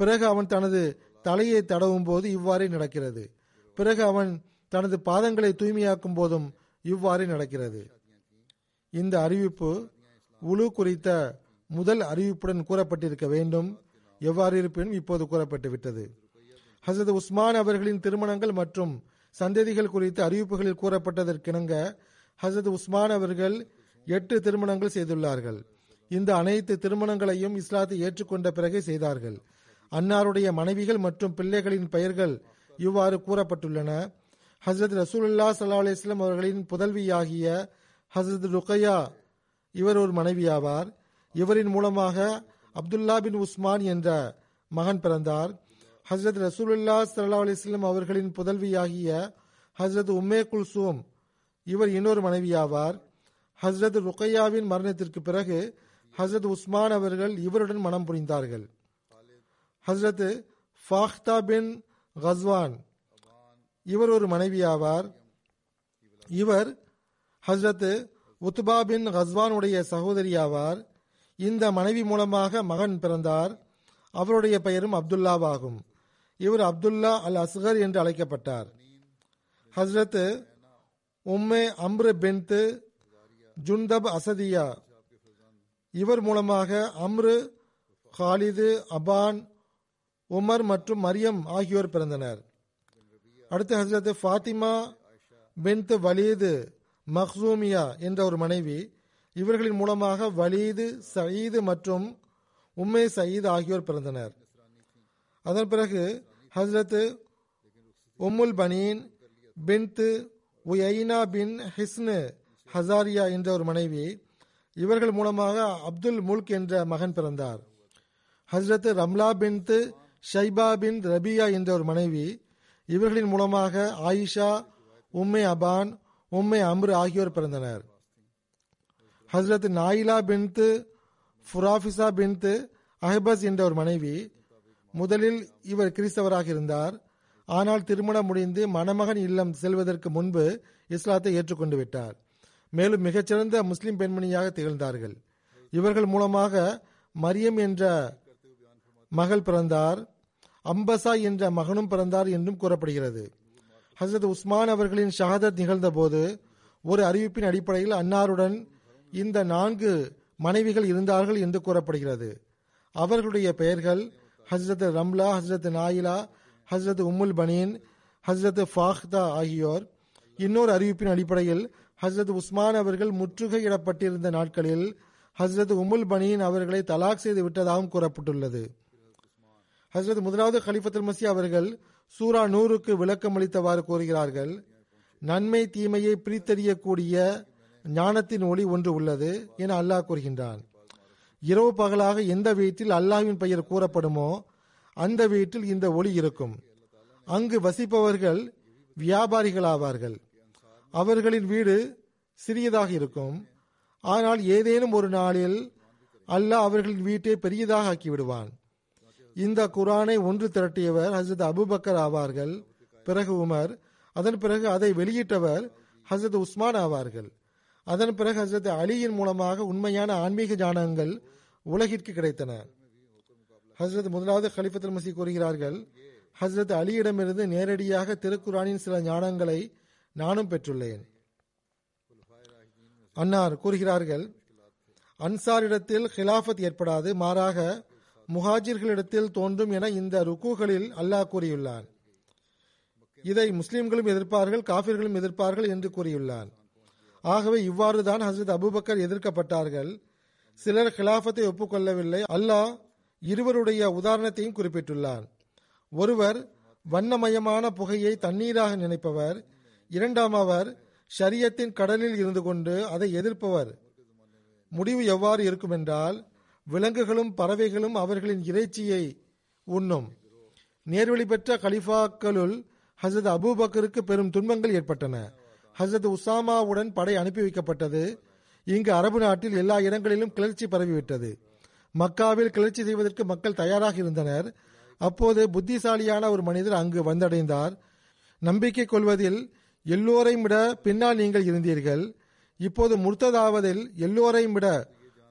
பிறகு அவன் தனது தலையை தடவும் போது இவ்வாறே நடக்கிறது. பிறகு அவன் தனது பாதங்களை தூய்மையாக்கும் போதும் இவ்வாறே நடக்கிறது. இந்த அறிவிப்பு உழு குறித்த முதல் அறிவிப்புடன் கூறப்பட்டிருக்க வேண்டும். எவ்வாறு இருப்பினும் இப்போது கூறப்பட்டுவிட்டது. ஹசரத் உஸ்மான் அவர்களின் திருமணங்கள் மற்றும் சந்ததிகள் குறித்த அறிவிப்புகளில் கூறப்பட்டதற்கிணங்க ஹசரத் உஸ்மான் அவர்கள் 8 திருமணங்கள் செய்துள்ளார்கள். இந்த அனைத்து திருமணங்களையும் இஸ்லாத்தை ஏற்றுக்கொண்ட பிறகே செய்தார்கள். அன்னாருடைய மனைவிகள் மற்றும் பிள்ளைகளின் பெயர்கள் இவ்வாறு கூறப்பட்டுள்ளன. ஹசரத் ரசூலுல்லா ஸல்லல்லாஹு அலைஹி வஸல்லம் அவர்களின் புதல்வியாகிய ஹசரத் ருக்கையா, இவர் ஒரு மனைவியாவார். இவரின் மூலமாக அப்துல்லா பின் உஸ்மான் என்ற மகன் பிறந்தார். ஹசரத் ரசூலுல்லா ஸல்லல்லாஹு அலைஹி வஸல்லம் அவர்களின் புதல்வியாகிய ஹசரத் உம்மே குல்சூம், இவர் இன்னொரு மனைவியாவார். ஹசரத் ருக்கையாவின் மரணத்திற்கு பிறகு ஹசரத் உஸ்மான் அவர்கள் இவருடன் மனம் புரிந்தார்கள். ஹசரத் ஃபாஹ்தா பின் கஸ்வான், இவர் ஒரு மனைவியாவார். இவர் ஹசரத் உத்பா பின் கஸ்வானுடைய சகோதரியாவார். இந்த மனைவி மூலமாக மகன் பிறந்தார். அவருடைய பெயரும் அப்துல்லாவாகும். இவர் அப்துல்லா அல் அஸ்கர் என்று அழைக்கப்பட்டார். ஹஸ்ரத் உம்மே அம்ர் பின்த் ஜுந்தப் அசதியா, இவர் மூலமாக அம்ரு, காலிது, அபான், உமர் மற்றும் மரியம் ஆகியோர் பிறந்தனர். அடுத்து ஹஸ்ரத் ஃபாத்திமா பின்த் வலீது மக்சூமியா என்ற ஒரு மனைவி. இவர்களின் மூலமாக வலீது, சயீது மற்றும் உம்மே சயீத் ஆகியோர் பிறந்தனர். அதன் பிறகு ஹஸ்ரத் உம்முல் பனீன் பின்த் உயைனா பின் ஹிஸ்னு ஹசாரியா என்ற ஒரு மனைவி. இவர்கள் மூலமாக அப்துல் முல்க் என்ற மகன் பிறந்தார். ஹஸ்ரத் ரம்லா பின்த் ஷைபா பின் ரபியா என்ற ஒரு மனைவி. இவர்களின் மூலமாக ஆயிஷா, உம்மே அபான், உம்மே அம்ரு ஆகியோர் பிறந்தனர். ஹஸ்ரத் நாயிலா பின்த் ஃபுராஃபிசா பின்த் அஹ்பஸ் என்ற ஒரு மனைவி. முதலில் இவர் கிறிஸ்தவராக இருந்தார். ஆனால் திருமணம் முடிந்து மணமகன் இல்லம் செல்வதற்கு முன்பு இஸ்லாத்தை ஏற்றுக்கொண்டு விட்டார். மேலும் மிகச்சிறந்த முஸ்லிம் பெண்மணியாக திகழ்ந்தார்கள். இவர்கள் மூலமாக மரியம் என்ற மகள் பிறந்தார். அம்பசா என்ற மகனும் பிறந்தார் என்றும் கூறப்படுகிறது. ஹசரத் உஸ்மான் அவர்களின் ஷஹாதத் நிகழ்ந்த போது ஒரு அறிவிப்பின் அடிப்படையில் அன்னாருடன் இந்த 4 மனைவிகள் இருந்தார்கள் என்று கூறப்படுகிறது. அவர்களுடைய பெயர்கள் ஹஸ்ரத் ரம்லா, ஹஸ்ரத் நாயிலா, ஹஸ்ரத் உம்முல் பனீன், ஹஸ்ரத் ஃபாஹ்தா ஆகியோர். இன்னொரு அறிவிப்பின் அடிப்படையில் ஹஸ்ரத் உஸ்மான் அவர்கள் முற்றுகையிடப்பட்டிருந்த நாட்களில் ஹஸ்ரத் உம்முல் பனீன் அவர்களை தலாக் செய்து விட்டதாகவும் கூறப்பட்டுள்ளது. ஹஸ்ரத் முதலாவது கலீஃபத்துல் மஸீஹ் அவர்கள் சூரா 100க்கு விளக்கம் அளித்தவாறு கூறுகிறார்கள், நன்மை தீமையை பிரித்தறியக்கூடிய ஞானத்தின் ஒளி ஒன்று உள்ளது என அல்லாஹ் கூறுகின்றான். இரவு பகலாக எந்த வீட்டில் அல்லாஹ்வின் பெயர் கூறப்படுமோ அந்த வீட்டில் இந்த ஒளி இருக்கும். அங்கு வசிப்பவர்கள் வியாபாரிகளாவார்கள். அவர்களின் வீடு சிறியதாக இருக்கும். ஆனால் ஏதேனும் ஒரு நாளில் அல்லாஹ் அவர்களின் வீட்டை பெரியதாக ஆக்கிவிடுவான். இந்த குர்ஆனை ஒன்று திரட்டியவர் ஹசரத் அபூபக்கர் ஆவார்கள், பிறகு உமர், அதன் பிறகு அதை வெளியிட்டவர் ஹசரத் உஸ்மான் ஆவார்கள். அதன் பிறகு ஹசரத் அலியின் மூலமாக உண்மையான ஆன்மீக ஞானங்கள் உலகிற்கு கிடைத்தன. ஹசரத் முதலாவது கலீஃபத்துல் மஸீஹ் கூறுகிறார்கள், ஹசரத் அலியிடமிருந்து நேரடியாக திருக்குரானின் சில ஞானங்களை நானும் பெற்றுள்ளேன். அன்னார் கூறுகிறார்கள், அன்சாரிடத்தில் ஹிலாஃபத் ஏற்படாது, மாறாக முஹாஜிர்களிடத்தில் தோன்றும் என இந்த ருக்குகளில் அல்லாஹ் கூறியுள்ளான். இதை முஸ்லிம்களும் எதிர்ப்பார்கள், காஃபிர்களும் எதிர்ப்பார்கள் என்று கூறியுள்ளான். ஆகவே இவ்வாறுதான் ஹசரத் அபூபக்கர் எதிர்க்கப்பட்டார்கள். சிலர் ஹிலாஃபத்தை ஒப்புக்கொள்ளவில்லை. அல்லாஹ் இருவருடைய உதாரணத்தையும் குறிப்பிட்டுள்ளான். ஒருவர் வண்ணமயமான புகையை தண்ணீராக நினைப்பவர், இரண்டாமவர் ஷரியத்தின் கடலில் இருந்து கொண்டு அதை எதிர்ப்பவர். முடிவு எவ்வாறு இருக்குமென்றால், விலங்குகளும் பறவைகளும் அவர்களின் இறைச்சியை உண்ணும். நேர்வழி பெற்ற கலிஃபாக்களுள் ஹசரத் அபூபக்கருக்கு பெரும் துன்பங்கள் ஏற்பட்டன. ஹசரத் உசாமாவுடன் படை அனுப்பி வைக்கப்பட்டது. இங்கு அரபு நாட்டில் எல்லா இடங்களிலும் கிளர்ச்சி பரவிவிட்டது. மக்காவில் கிளர்ச்சி செய்வதற்கு மக்கள் தயாராக இருந்தனர். அப்போது புத்திசாலியான ஒரு மனிதர் அங்கு வந்தடைந்தார். நம்பிக்கை கொள்வதில் எல்லோரையும் விட பின்னால் நீங்கள் இருந்தீர்கள், இப்போது முர்த்ததாவதில் எல்லோரையும் விட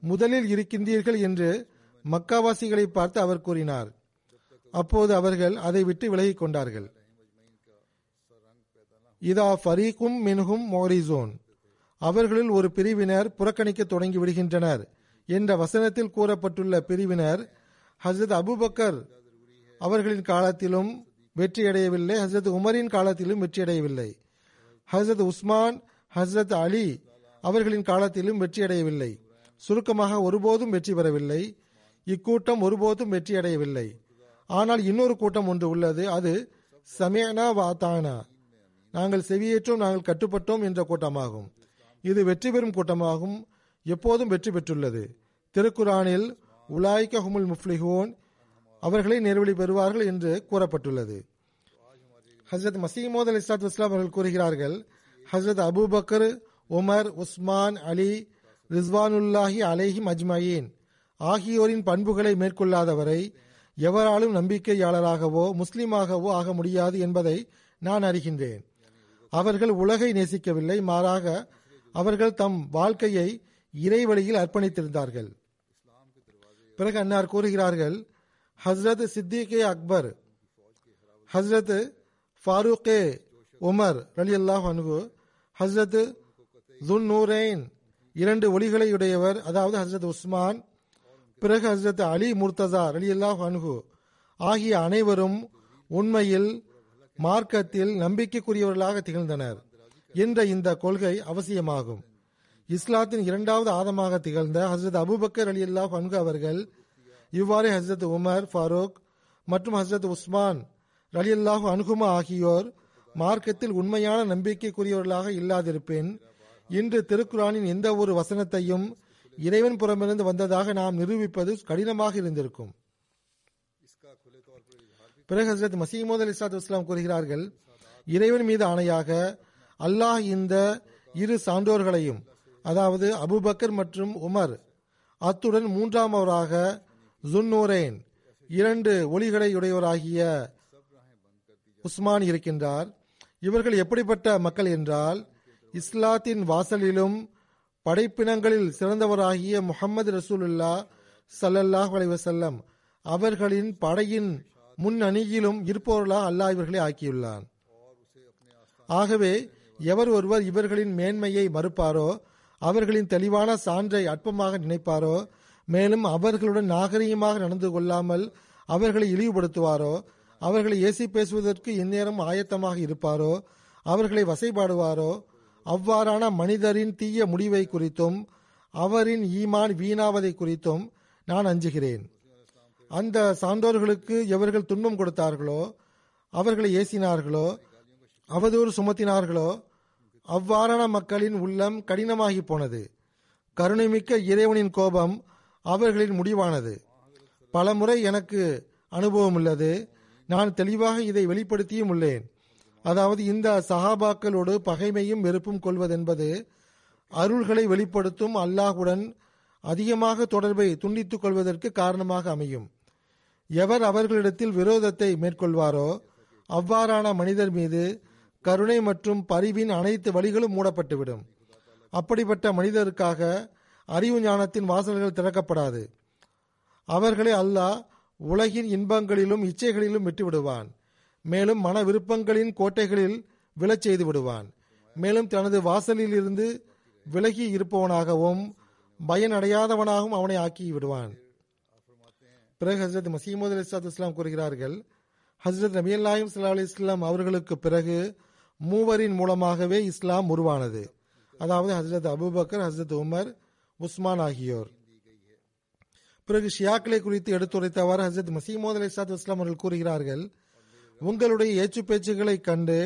முதலில் இருக்கின்றீர்கள் என்று மக்காவாசிகளை பார்த்து அவர் கூறினார். அப்போது அவர்கள் அதை விட்டு விலகிக் கொண்டார்கள். இதா ஃபரீக்கும் மின்ஹும் மோரிசோன், அவர்களில் ஒரு பிரிவினர் புறக்கணிக்க தொடங்கி விடுகின்றனர் என்ற வசனத்தில் கூறப்பட்டுள்ள பிரிவினர் ஹசரத் அபூபக்கர் அவர்களின் காலத்திலும் வெற்றியடையவில்லை, ஹசரத் உமரின் காலத்திலும் வெற்றியடையவில்லை, ஹசரத் உஸ்மான் ஹசரத் அலி அவர்களின் காலத்திலும் வெற்றியடையவில்லை. சுருக்கமாக ஒருபோதும் வெற்றி பெறவில்லை. இக்கூட்டம் ஒருபோதும் வெற்றியடையவில்லை. ஆனால் இன்னொரு கூட்டம் ஒன்று உள்ளது. அது சமேனா வாத்தானா, நாங்கள் செவியேற்றோம், நாங்கள் கட்டுப்பட்டோம் என்ற கூட்டமாகும். இது வெற்றி பெறும் கூட்டமாகும், எப்போதும் வெற்றி பெற்றுள்ளது. திருக்குரானில் உலாய்க ஹுமுல் முஃப்லிஹூன், அவர்களை நேர்வழி பெறுவார்கள் என்று கூறப்பட்டுள்ளது. ஹசரத் மசீமோத் அலி இஸ்லாத் இஸ்லாம் அவர்கள் கூறுகிறார்கள், ஹசரத் அபூபக்கர், உமர், உஸ்மான், அலி ரிஸ்வானுல்லாஹி அலைஹிம் அஜ்மயீன் ஆகியோரின் பண்புகளை மேற்கொள்ளாதவரை எவராலும் நம்பிக்கையாளராகவோ முஸ்லீமாகவோ ஆக முடியாது என்பதை நான் அறிகின்றேன். அவர்கள் உலகை நேசிக்கவில்லை, மாறாக அவர்கள் தம் வாழ்க்கையை இறைவழியில் அர்ப்பணித்திருந்தார்கள். பிறகு அன்னார் கூறுகிறார்கள், ஹஸ்ரத் சித்திகே அக்பர், ஹஸ்ரத் ஃபாரூக் உமர் ரலியல்லாஹு அன்ஹு, ஹஸ்ரத் ஜுன்னூரைன் இரண்டு ஒளிகளையுடையவர், அதாவது ஹஸ்ரத் உஸ்மான், பிறகு ஹஸ்ரத் அலி முர்தசா ரலியல்லாஹு அன்ஹு ஆகிய அனைவரும் உண்மையில் மார்க்கத்தில் நம்பிக்கைக்குரியவர்களாக திகழ்ந்தனர் என்ற இந்த கொள்கை அவசியமாகும். இஸ்லாத்தின் இரண்டாவது ஆதமாக திகழ்ந்த ஹசரத் அபூபக்கர் ரலியல்லாஹு அன்ஹு அவர்கள் இவ்வாறு ஹசரத் உமர் ஃபாரூக் மற்றும் ஹசரத் உஸ்மான் ரலியல்லாஹு அன்ஹுமா ஆகியோர் மார்க்கத்தில் உண்மையான நம்பிக்கைக்குரியவர்களாக இல்லாதிருப்பின் இன்று திருக்குரானின் எந்த ஒரு வசனத்தையும் இறைவன் புறமிருந்து வந்ததாக நாம் நிரூபிப்பது கடினமாக இருந்திருக்கும். பிறகு ஹசரத் மசீமோத் அலி இஸ்லாத் இஸ்லாம் கூறுகிறார்கள், இறைவன் மீது ஆணையாக அல்லாஹ் இந்த இரு சான்றோர்களையும், அதாவது அபூபக்கர் மற்றும் உமர், அத்துடன் மூன்றாமவராக ஜுன்னூரைன் இரண்டு ஒளிகளையுடையவராகிய உஸ்மான் இருக்கின்றார். இவர்கள் எப்படிப்பட்ட மக்கள் என்றால், இஸ்லாத்தின் வாசலிலும் படைப்பினங்களில் சிறந்தவராகிய முஹம்மது ரசூலுல்லா ஸல்லல்லாஹு அலைஹி வஸல்லம் அவர்களின் படையின் முன்னணியிலும் இருப்பவர்களாக அல்லாஹ் இவர்களை ஆக்கியுள்ளான். ஆகவே எவர் ஒருவர் இவர்களின் மேன்மையை மறுப்பாரோ, அவர்களின் தெளிவான சான்றை அற்பமாக நினைப்பாரோ, மேலும் அவர்களுடன் நாகரீகமாக நடந்து கொள்ளாமல் அவர்களை இழிவுபடுத்துவாரோ, அவர்களை ஏசி பேசுவதற்கு இந்நேரம் ஆயத்தமாக இருப்பாரோ, அவர்களை வசைபாடுவாரோ, அவ்வாறான மனிதரின் தீய முடிவை குறித்தும் அவரின் ஈமான் வீணாவதை குறித்தும் நான் அஞ்சுகிறேன். அந்த சான்றோர்களுக்கு எவர்கள் துன்பம் கொடுத்தார்களோ, அவர்களை ஏசினார்களோ, அவதூறு சுமத்தினார்களோ, அவ்வாறான மக்களின் உள்ளம் கடினமாகி போனது. கருணைமிக்க இறைவனின் கோபம் அவர்களின் முடிவானது. பலமுறை எனக்கு அனுபவம் உள்ளது. நான் தெளிவாக இதை வெளிப்படுத்தியும் உள்ளேன். அதாவது, இந்த சஹாபாக்களோடு பகைமையும் வெறுப்பும் கொள்வதென்பது அருள்களை வெளிப்படுத்தும் அல்லாஹுடன் அதிகமாக தொடர்பை துண்டித்துக் கொள்வதற்கு காரணமாக அமையும். எவர் அவர்களிடத்தில் விரோதத்தை மேற்கொள்வாரோ, அவ்வாறான மனிதர் மீது கருணை மற்றும் பரிவின் அனைத்து வழிகளும் மூடப்பட்டுவிடும். அப்படிப்பட்ட மனிதருக்காக அறிவு ஞானத்தின் வாசல்கள் திறக்கப்படாது. அவர்களை அல்லாஹ் உலகின் இன்பங்களிலும் இச்சைகளிலும் விட்டுவிடுவான். மேலும் மன விருப்பங்களின் கோட்டைகளில் விழச் செய்து விடுவான். மேலும் தனது வாசலில் இருந்து விலகி இருப்பவனாகவும் பயனடையாதவனாகவும் அவனை ஆக்கி விடுவான். பிறகு ஹசரத் மசீமது அலி இஸ்லாத் இஸ்லாம் கூறுகிறார்கள், ஹசரத் நபி அல்லாஹிம் ஸல்லல்லாஹு அலைஹி வஸல்லம் அவர்களுக்கு பிறகு மூவரின் மூலமாகவே இஸ்லாம் உருவானது. அதாவது ஹசரத் அபூபக்கர், ஹசரத் உமர், உஸ்மான் ஆகியோர். பிறகு ஷியாக்களை குறித்து எடுத்துரைத்தவாறு ஹசரத் மசீமது அலி இஸ்லாத் இஸ்லாம் அவர்கள் கூறுகிறார்கள், உங்களுடைய ஏச்சு பேச்சுகளை கண்டு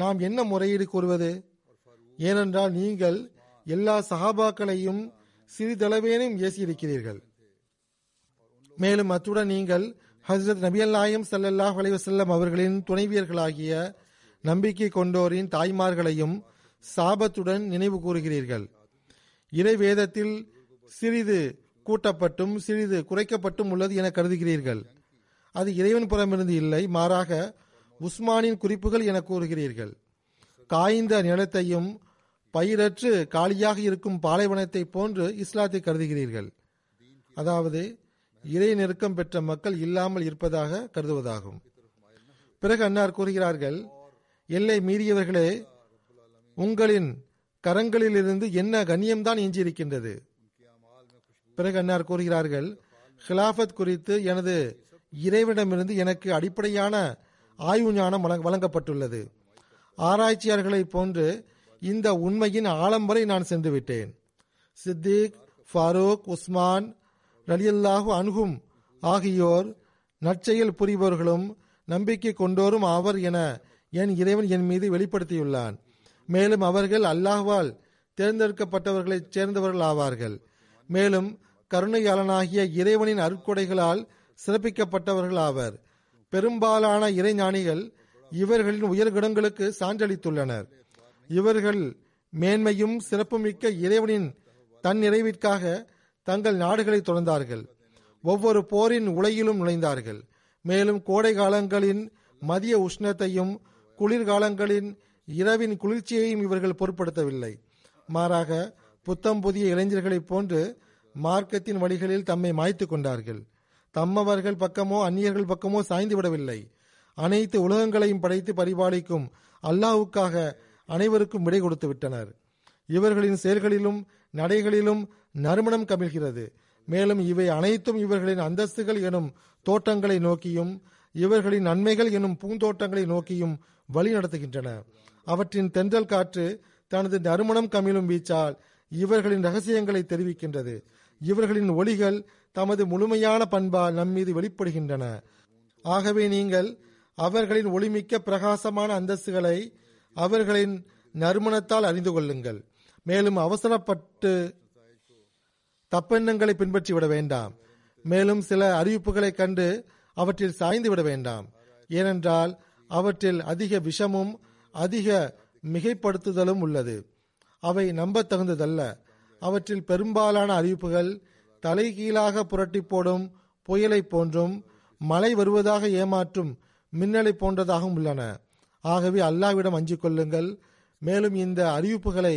நாம் என்ன முறையீடு கூறுவது? ஏனென்றால் நீங்கள் எல்லா சஹாபாக்களையும் சிறிதளவேனும் ஏசியிருக்கிறீர்கள். மேலும் அத்துடன் நீங்கள் ஹசரத் நபி அல்லாஹிம் ஸல்லல்லாஹு அலைஹி வஸல்லம் அவர்களின் துணைவியர்களாகிய நம்பிக்கை கொண்டோரின் தாய்மார்களையும் சாபத்துடன் நினைவு கூறுகிறீர்கள். இறைவேதத்தில் சிறிது கூட்டப்பட்டும் சிறிது குறைக்கப்பட்டும் உள்ளது என கருதுகிறீர்கள். அது இறைவன் புறமிருந்து இல்லை, மாறாக உஸ்மானின் குறிப்புகள் என கூறுகிறீர்கள். காய்ந்த நிலத்தையும் பயிரற்று காலியாக இருக்கும் பாலைவனத்தை போன்று இஸ்லாத்தை கருதுகிறீர்கள். அதாவது இறை நெருக்கம் பெற்ற மக்கள் இல்லாமல் இருப்பதாக கருதுவதாகும். பிறகு அன்னார் கூறுகிறார்கள், எல்லை மீறியவர்களே, உங்களின் கரங்களிலிருந்து என்ன கண்ணியம்தான் எஞ்சியிருக்கின்றது? பிறகு அன்னார் கூறுகிறார்கள், ஹிலாஃபத் குறித்து எனது இறைவனிடமிருந்து எனக்கு அடிப்படையான ஆய்வு ஞானம் வழங்கப்பட்டுள்ளது. ஆராய்ச்சியாளர்களை போன்று இந்த உண்மையின் ஆலம்பரை நான் சென்றுவிட்டேன். சித்திக், ஃபாரூக், உஸ்மான் ரலியல்லாஹு அன்ஹும் ஆகியோர் நற்செயல் புரிபவர்களும் நம்பிக்கை கொண்டோரும் ஆவர் என என் இறைவன் என் மீது வெளிப்படுத்தியுள்ளான். மேலும் அவர்கள் அல்லாஹ்வால் தேர்ந்தெடுக்கப்பட்டவர்களைச் சேர்ந்தவர்கள் ஆவார்கள். மேலும் கருணையாளனாகிய இறைவனின் அருட்கொடைகளால் சிறப்பிக்கப்பட்டவர்கள் ஆவர். பெரும்பாலான இறைஞானிகள் இவர்களின் உயர்குணங்களுக்கு சான்றளித்துள்ளனர். இவர்கள் மேன்மையும் சிறப்புமிக்க இறைவனின் தன்னிறைவிற்காக தங்கள் நாடுகளை தொடர்ந்தார்கள். ஒவ்வொரு போரின் உலகிலும் நுழைந்தார்கள். மேலும் கோடை காலங்களின் மதிய உஷ்ணத்தையும் குளிர்காலங்களின் இரவின் குளிர்ச்சியையும் இவர்கள் பொருட்படுத்தவில்லை. மாறாக புத்தம் புதிய இளைஞர்களைப் போன்று மார்க்கத்தின் வழிகளில் தம்மை மாய்த்து கொண்டார்கள். தம்மவர்கள் பக்கமோ அந்நியர்கள் பக்கமோ சாய்ந்து விடவில்லை. அனைத்து உலகங்களையும் படைத்து பரிபாலிக்கும் அல்லாஹ்வுக்காக அனைவருக்கும் விடை கொடுத்து விட்டனர். இவர்களின் செயல்களிலும் நடைகளிலும் நறுமணம் கமிழ்கிறது. மேலும் இவை அனைத்தும் இவர்களின் அந்தஸ்துகள் எனும் தோட்டங்களை நோக்கியும் இவர்களின் நன்மைகள் எனும் பூந்தோட்டங்களை நோக்கியும் வழி நடத்துகின்றன. அவற்றின் தென்றல் காற்று தனது நறுமணம் கமிழும் வீச்சால் இவர்களின் ரகசியங்களை தெரிவிக்கின்றது. இவர்களின் ஒளிகள் தமது முழுமையான பண்பால் நம்மீது வெளிப்படுகின்றன. ஆகவே நீங்கள் அவர்களின் ஒளிமிக்க பிரகாசமான அந்தஸ்துகளை அவர்களின் நறுமணத்தால் அறிந்து கொள்ளுங்கள். மேலும் அவசரப்பட்டு தப்பெண்ணங்களை பின்பற்றி விட வேண்டாம். மேலும் சில அறிவிப்புகளை கண்டு அவற்றில் சாய்ந்து விட வேண்டாம். ஏனென்றால் அவற்றில் அதிக விஷமும் அதிக மிகைப்படுத்துதலும் உள்ளது. அவை நம்ப தகுந்ததல்ல. அவற்றில் பெரும்பாலான அறிவிப்புகள் தலைகீழாக புரட்டி போடும் புயலை போன்றும் மழை வருவதாக ஏமாற்றும் மின்னலை போன்றதாகவும் உள்ளன. ஆகவே அல்லாஹ்விடம் அஞ்சிக் கொள்ளுங்கள். மேலும் இந்த அறிவிப்புகளை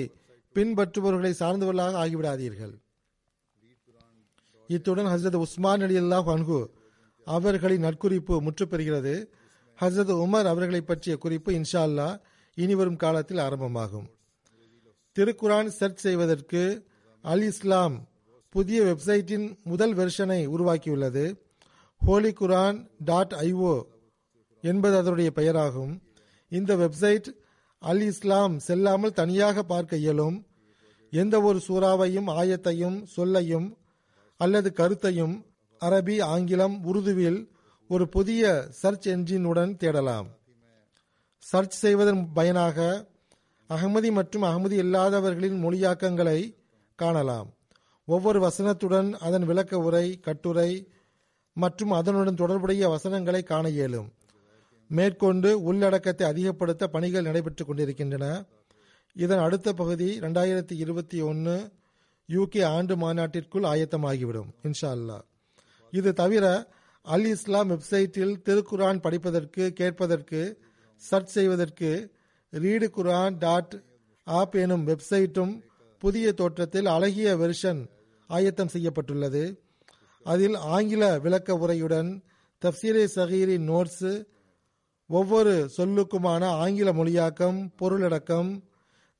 பின்பற்றுபவர்களை சார்ந்தவர்களாக ஆகிவிடாதீர்கள். இத்துடன் ஹசரத் உஸ்மான் ரலியல்லாஹு அன்ஹு அவர்களின் நற்குறிப்பு முற்று பெறுகிறது. ஹசரத் உமர் அவர்களை பற்றிய குறிப்பு இன்ஷா அல்லாஹ் இனிவரும் காலத்தில் ஆரம்பமாகும். திருக்குரான் சர்ச் செய்வதற்கு அல் இஸ்லாம் புதிய வெப்சைட்டின் முதல் வெர்ஷனை உருவாக்கியுள்ளது. ஹோலி குரான் .io என்பது அதனுடைய பெயராகும். இந்த வெப்சைட் அல் இஸ்லாம் செல்லாமல் தனியாக பார்க்க இயலும். எந்த ஒரு சூறாவையும் ஆயத்தையும் சொல்லையும் அல்லது கருத்தையும் அரபி, ஆங்கிலம், உருதுவில் ஒரு புதிய சர்ச் என்ஜினுடன் தேடலாம். சர்ச் செய்வதன் பயனாக அகமதி மற்றும் அகமதி இல்லாதவர்களின் மொழியாக்கங்களை காணலாம். ஒவ்வொரு வசனத்துடன் அதன் விளக்க உரை, கட்டுரை மற்றும் அதனுடன் தொடர்புடைய வசனங்களை காண இயலும். மேற்கொண்டு உள்ளடக்கத்தை அதிகப்படுத்த பணிகள் நடைபெற்று கொண்டிருக்கின்றன. இதன் அடுத்த பகுதி 2021 UK ஆண்டு மாநாட்டிற்குள் ஆயத்தமாகிவிடும் இன்ஷா அல்லா. இது தவிர அல் இஸ்லாம் வெப்சைட்டில் திருக்குரான் படிப்பதற்கு, கேட்பதற்கு, சர்ச் செய்வதற்கு ரீடு குரான் .app எனும் வெப்சைட்டும் புதிய தோற்றத்தில் அழகிய வெர்ஷன் ஆயத்தம் செய்யப்பட்டுள்ளது. அதில் ஆங்கில விளக்க உரையுடன் தப்சீரே சகீரின் நோட்ஸு, ஒவ்வொரு சொல்லுக்குமான ஆங்கில மொழியாக்கம், பொருளடக்கம்,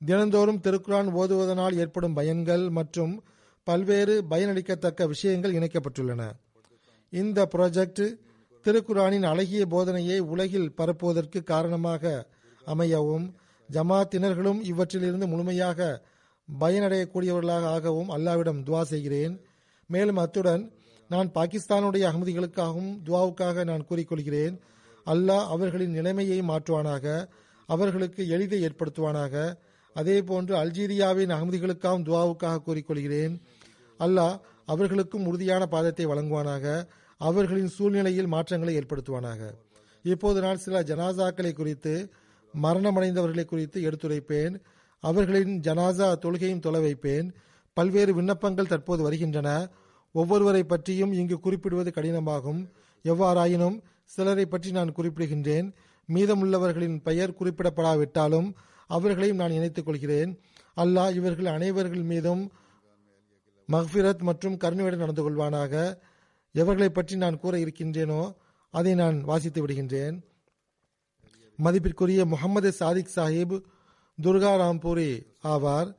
தினந்தோறும் திருக்குரான் ஓதுவதனால் ஏற்படும் பயன்கள் மற்றும் பல்வேறு பயனளிக்கத்தக்க விஷயங்கள் இணைக்கப்பட்டுள்ளன. இந்த புராஜெக்ட் திருக்குரானின் அழகிய போதனையை உலகில் பரப்புவதற்கு காரணமாக அமையவும், ஜமாத்தினர்களும் இவற்றிலிருந்து முழுமையாக பயனடையக்கூடியவர்களாக ஆகவும் அல்லாவிடம் துவா செய்கிறேன். மேலும் அத்துடன் நான் பாகிஸ்தானுடைய அகமதிகளுக்காகவும் துவாவுக்காக நான் கூறிக்கொள்கிறேன். அல்லாஹ் அவர்களின் நிலைமையை மாற்றுவானாக, அவர்களுக்கு எளிதை ஏற்படுத்துவானாக. அதே போன்று அல்ஜீரியாவின் அகமதிகளுக்காகவும் துவாவுக்காக கூறிக்கொள்கிறேன். அல்லாஹ் அவர்களுக்கும் உறுதியான பாதத்தை வழங்குவானாக, அவர்களின் சூழ்நிலையில் மாற்றங்களை ஏற்படுத்துவானாக. இப்போது நான் சில ஜனாசாக்களை குறித்து, மரணமடைந்தவர்களை குறித்து எடுத்துரைப்பேன். அவர்களின் ஜனாசா தொழுகையும் தொலை வைப்பேன். பல்வேறு விண்ணப்பங்கள் தற்போது வருகின்றன. ஒவ்வொருவரை பற்றியும் இங்கு குறிப்பிடுவது கடினமாகும். எவ்வாறாயினும் சிலரை பற்றி நான் குறிப்பிடுகின்றேன். மீதமுள்ளவர்களின் பெயர் குறிப்பிடப்படாவிட்டாலும் அவர்களையும் நான் இணைத்துக் கொள்கிறேன். அல்லாஹ் இவர்கள் அனைவர்கள் மீதும் மஃபிரத் மற்றும் கருணையுடன் நடந்து கொள்வானாக. எவர்களை பற்றி நான் கூற இருக்கின்றேனோ அதை நான் வாசித்து விடுகின்றேன். மதிப்பிற்குரிய முகமது சாதிக் சாஹிப் துர்கா ராம்பூரி ஆவார்.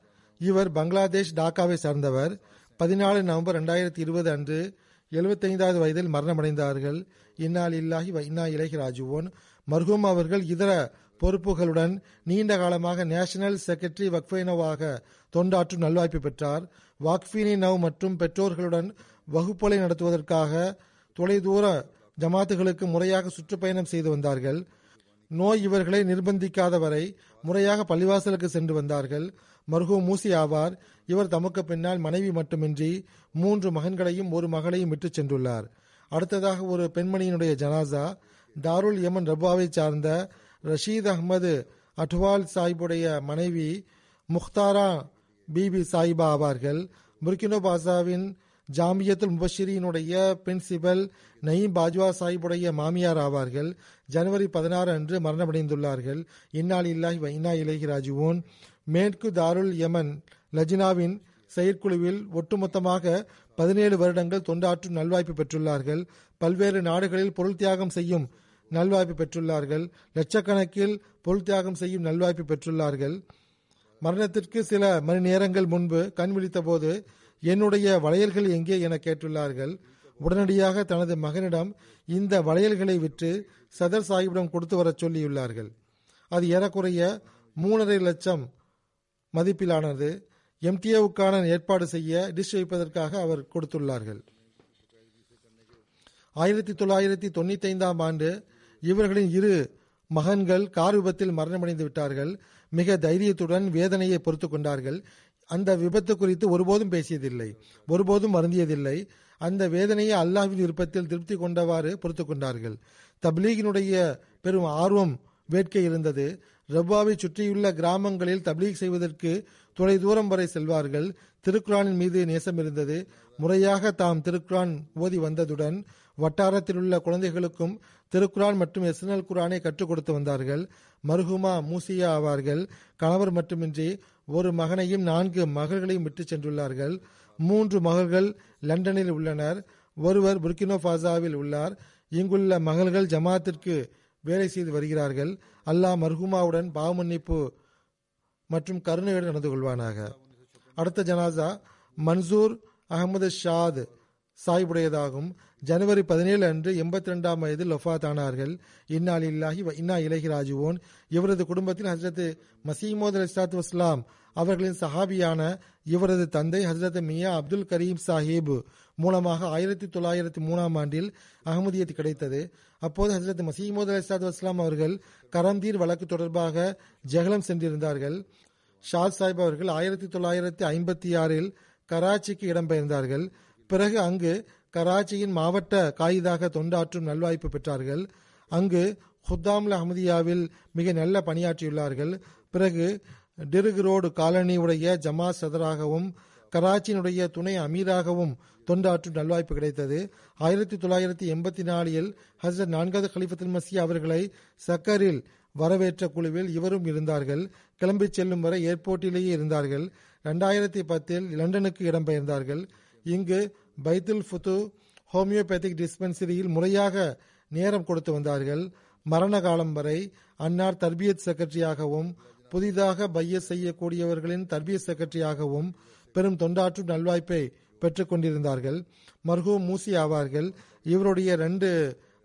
இவர் பங்களாதேஷ் டாக்காவை சார்ந்தவர். 14 நவம்பர் 2020 அன்று 75வது வயதில் மரணமடைந்தார்கள். இன்னா லில்லாஹி வ இன்னா இலைஹி ராஜிஊன். மர்ஹூம் அவர்கள் இதர பொறுப்புகளுடன் நீண்ட காலமாக நேஷனல் செக்ரட்டரி வக்ஃபைனோவாக தொண்டாற்றும் நல்வாய்ப்பு பெற்றார். வக்ஃபினி நவ் மற்றும் பெற்றோர்களுடன் வகுப்புகளை நடத்துவதற்காக தொலைதூர ஜமாத்துகளுக்கு முறையாக சுற்றுப்பயணம் செய்து வந்தார்கள். நோய் இவர்களை நிர்பந்திக்காதவரை முறையாக பள்ளிவாசலுக்கு சென்று வந்தார்கள். மர்ஹூம் மூசி ஆவார். இவர் தமக்கு பின்னால் மனைவி மட்டுமின்றி 3 மகன்களையும் 1 மகளையும் விட்டு சென்றுள்ளார். அடுத்ததாக ஒரு பெண்மணியினுடைய ஜனாசா தாருல் யமன் ரபாவை சார்ந்த ரஷீத் அகமது அட்வால் சாஹிபுடைய மனைவி முக்தாரா பிபி சாஹிபா ஆவார்கள். புர்கினோ பாசாவின் ஜாமியத்துல் முபஷிரியினுடைய பிரின்சிபல் நயீம் பாஜ்வா சாஹிபுடைய மாமியார் ஆவார்கள். ஜனவரி 16 அன்று மரணமடைந்துள்ளார்கள். இன்னா லில்லாஹி வ இன்னா இலைஹி ராஜிஊன். மேற்கு தாருல் யமன் லஜினாவின் செயற்குழுவில் ஒட்டுமொத்தமாக 17 வருடங்கள் தொண்டாற்றும் நல்வாய்ப்பு பெற்றுள்ளார்கள். பல்வேறு நாடுகளில் பொருள் தியாகம் செய்யும் நல்வாய்ப்பு பெற்றுள்ளார்கள். லட்சக்கணக்கில் பொருள் தியாகம் செய்யும் நல்வாய்ப்பு பெற்றுள்ளார்கள். மரணத்திற்கு சில மணி நேரங்கள் முன்பு கண் விழித்த போது என்னுடைய வளையல்கள் எங்கே என கேட்டுள்ளார்கள். உடனடியாக தனது மகனிடம் இந்த வளையல்களை விற்று சதர் சாஹிப்பிடம் கொடுத்து வர சொல்லியுள்ளார்கள். அது ஏறக்குறைய 3.5 லட்சம் மதிப்பிலானது. எம்டிஏவுக்கான ஏற்பாடு செய்ய டிஷ் வைப்பதற்காக அவர் கொடுத்துள்ளார்கள். 1995ஆம் ஆண்டு இவர்களின் 2 மகன்கள் கார் விபத்தில் மரணமடைந்து விட்டார்கள். மிக தைரியத்துடன் வேதனையை பொறுத்து கொண்டார்கள். அந்த விபத்து குறித்து ஒருபோதும் பேசியதில்லை, ஒருபோதும் வருந்தியதில்லை. அந்த வேதனையை அல்லாஹ்வின் விருப்பத்தில் திருப்தி கொண்டவாறு பொறுத்து கொண்டார்கள். தப்லீகினுடைய பெரும் ஆர்வம் வேட்கை இருந்தது. ரப்பாவை சுற்றியுள்ள கிராமங்களில் தப்லீக் செய்வதற்கு தொலை தூரம் வரை செல்வார்கள். திருக்குரானின் மீது நேசம் இருந்தது. முறையாக தாம் திருக்குரான் ஓதி வந்ததுடன் வட்டாரத்தில் உள்ள குழந்தைகளுக்கும் திருக்குரான் மற்றும் எஸ்என்எல் குரானை கற்றுக் கொடுத்து வந்தார்கள். மர்ஹூமா மூசியா ஆவார்கள். கணவர் மட்டுமின்றி 1 மகனையும் 4 மகள்களையும் விட்டு சென்றுள்ளார்கள். 3 மகள்கள் லண்டனில் உள்ளனர். ஒருவர் புர்கினோ ஃபாசாவில் உள்ளார். இங்குள்ள மகள்கள் ஜமாத்திற்கு வேலை செய்து வருகிறார்கள். அல்லாஹ் மர்ஹூமாவுடன் பாவமன்னிப்பு மற்றும் கருணையுடன் நடந்து கொள்வானாக. அடுத்த ஜனாசா மன்சூர் அகமது ஷாத் சாஹிபுடையதாகும். ஜனவரி 17 அன்று 82ஆம் வயதில் ஒஃபாத் ஆனார்கள். இன்னா லில்லாஹி வ இன்னா இலைஹி ராஜிஊன். இவரது குடும்பத்தில் ஹஜ்ரத் மசீமோத் அலைஹிஸ்ஸலாத்து வஸ்ஸலாம் அவர்களின் சஹாபியான இவரது தந்தை ஹஜ்ரத் மியா அப்துல் கரீம் சாஹிப் மூலமாக 1903ஆம் ஆண்டில் அகமதியத் கிடைத்தது. அப்போது ஹஜ்ரத் மசீமோத் அலைஹிஸ்ஸலாத்து வஸ்ஸலாம் அவர்கள் கரம்தீர் வழக்கு தொடர்பாக ஜஹலம் சென்றிருந்தார்கள். ஷாத் சாஹிப் அவர்கள் 1956இல் கராச்சிக்கு இடம்பெயர்ந்தார்கள். பிறகு அங்கு கராச்சியின் மாவட்ட காயிதாக தொண்டாற்றும் நல்வாய்ப்பு பெற்றார்கள். அங்கு ஹுத்தாம்ல அஹமதியாவில் மிக நல்ல பணியாற்றியுள்ளார்கள். பிறகு டிருக் ரோடு காலனி உடைய ஜமா சதராகவும் கராச்சியினுடைய துணை அமீராகவும் தொண்டாற்றும் நல்வாய்ப்பு கிடைத்தது. 1984இல் ஹசரத் 4வது கலீஃபத்துல் மஸீஹ் அவர்களை சக்கரில் வரவேற்ற குழுவில் இவரும் இருந்தார்கள். கிளம்பி செல்லும் வரை ஏர்போர்ட்டிலேயே இருந்தார்கள். 2010இல் லண்டனுக்கு இடம்பெயர்ந்தார்கள். இங்கு பைத்துல் ஃபுது ஹோமியோபேத்திக் டிஸ்பென்சரியில் முறையாக நேரம் கொடுத்து வந்தார்கள். மரண காலம் வரை அன்னார் தர்பியத் செக்ரட்டரியாகவும் புதிதாக பைய செய்யக்கூடியவர்களின் தர்பிய செக்ரட்டரியாகவும் பெரும் தொண்டாற்றும் நல்வாய்ப்பை பெற்றுக் கொண்டிருந்தார்கள். மர்ஹூம் மூசி ஆவார்கள். இவருடைய 2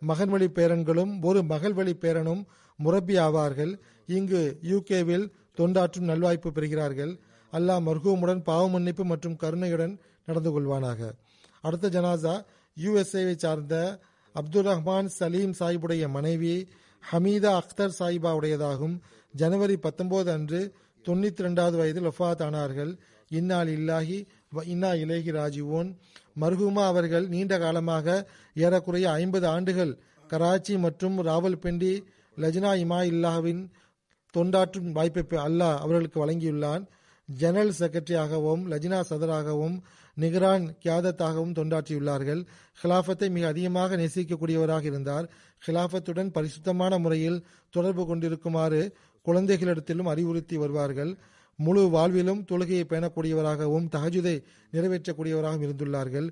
மகன்வழி பேரன்களும் 1 மகள்வழி பேரனும் முரப்பி ஆவார்கள். இங்கு யூகேவில் தொண்டாற்றும் நல்வாய்ப்பு பெறுகிறார்கள். அல்லாஹ் மர்ஹூமுடன் பாவ மன்னிப்பு மற்றும் கருணையுடன் நடந்து கொள்வானாக. அடுத்த ஜனாசா USA-வை சார்ந்த அப்துல் ரஹ்மான் சலீம் சாஹிபுடைய மனைவி ஹமீதா அக்தர் சாஹிபா உடையதாகும். ஜனவரி 19 அன்று 92வது வயதில் வஃபாத் ஆனார்கள். இன்னா லில்லாஹி வ இன்னா இலைஹி ராஜிஊன். மர்ஹூமா அவர்கள் நீண்ட காலமாக ஏறக்குறைய 50 ஆண்டுகள் கராச்சி மற்றும் ராவல்பிண்டி லஜ்னா இமா இல்லாஹ்வின் தொண்டாற்றும் வாய்ப்பை அல்லாஹ் அவர்களுக்கு வழங்கியுள்ளான். ஜெனரல் செக்ரட்டரியாகவும் லஜ்னா சதராகவும் நிகரான் கியாதத்தாகவும் தொண்டாற்றியுள்ளார்கள். ஹிலாஃபத்தை மிக அதிகமாக நேசிக்கக்கூடியவராக இருந்தார். ஹிலாஃபத்துடன் பரிசுத்தமான முறையில் தொடர்பு கொண்டிருக்குமாறு குழந்தைகளிடத்திலும் அறிவுறுத்தி வருவார்கள். முழு வாழ்விலும் தொழுகையை பேணக்கூடியவராகவும் தஹஜுதை நிறைவேற்றக்கூடியவராகவும் இருந்துள்ளார்கள்.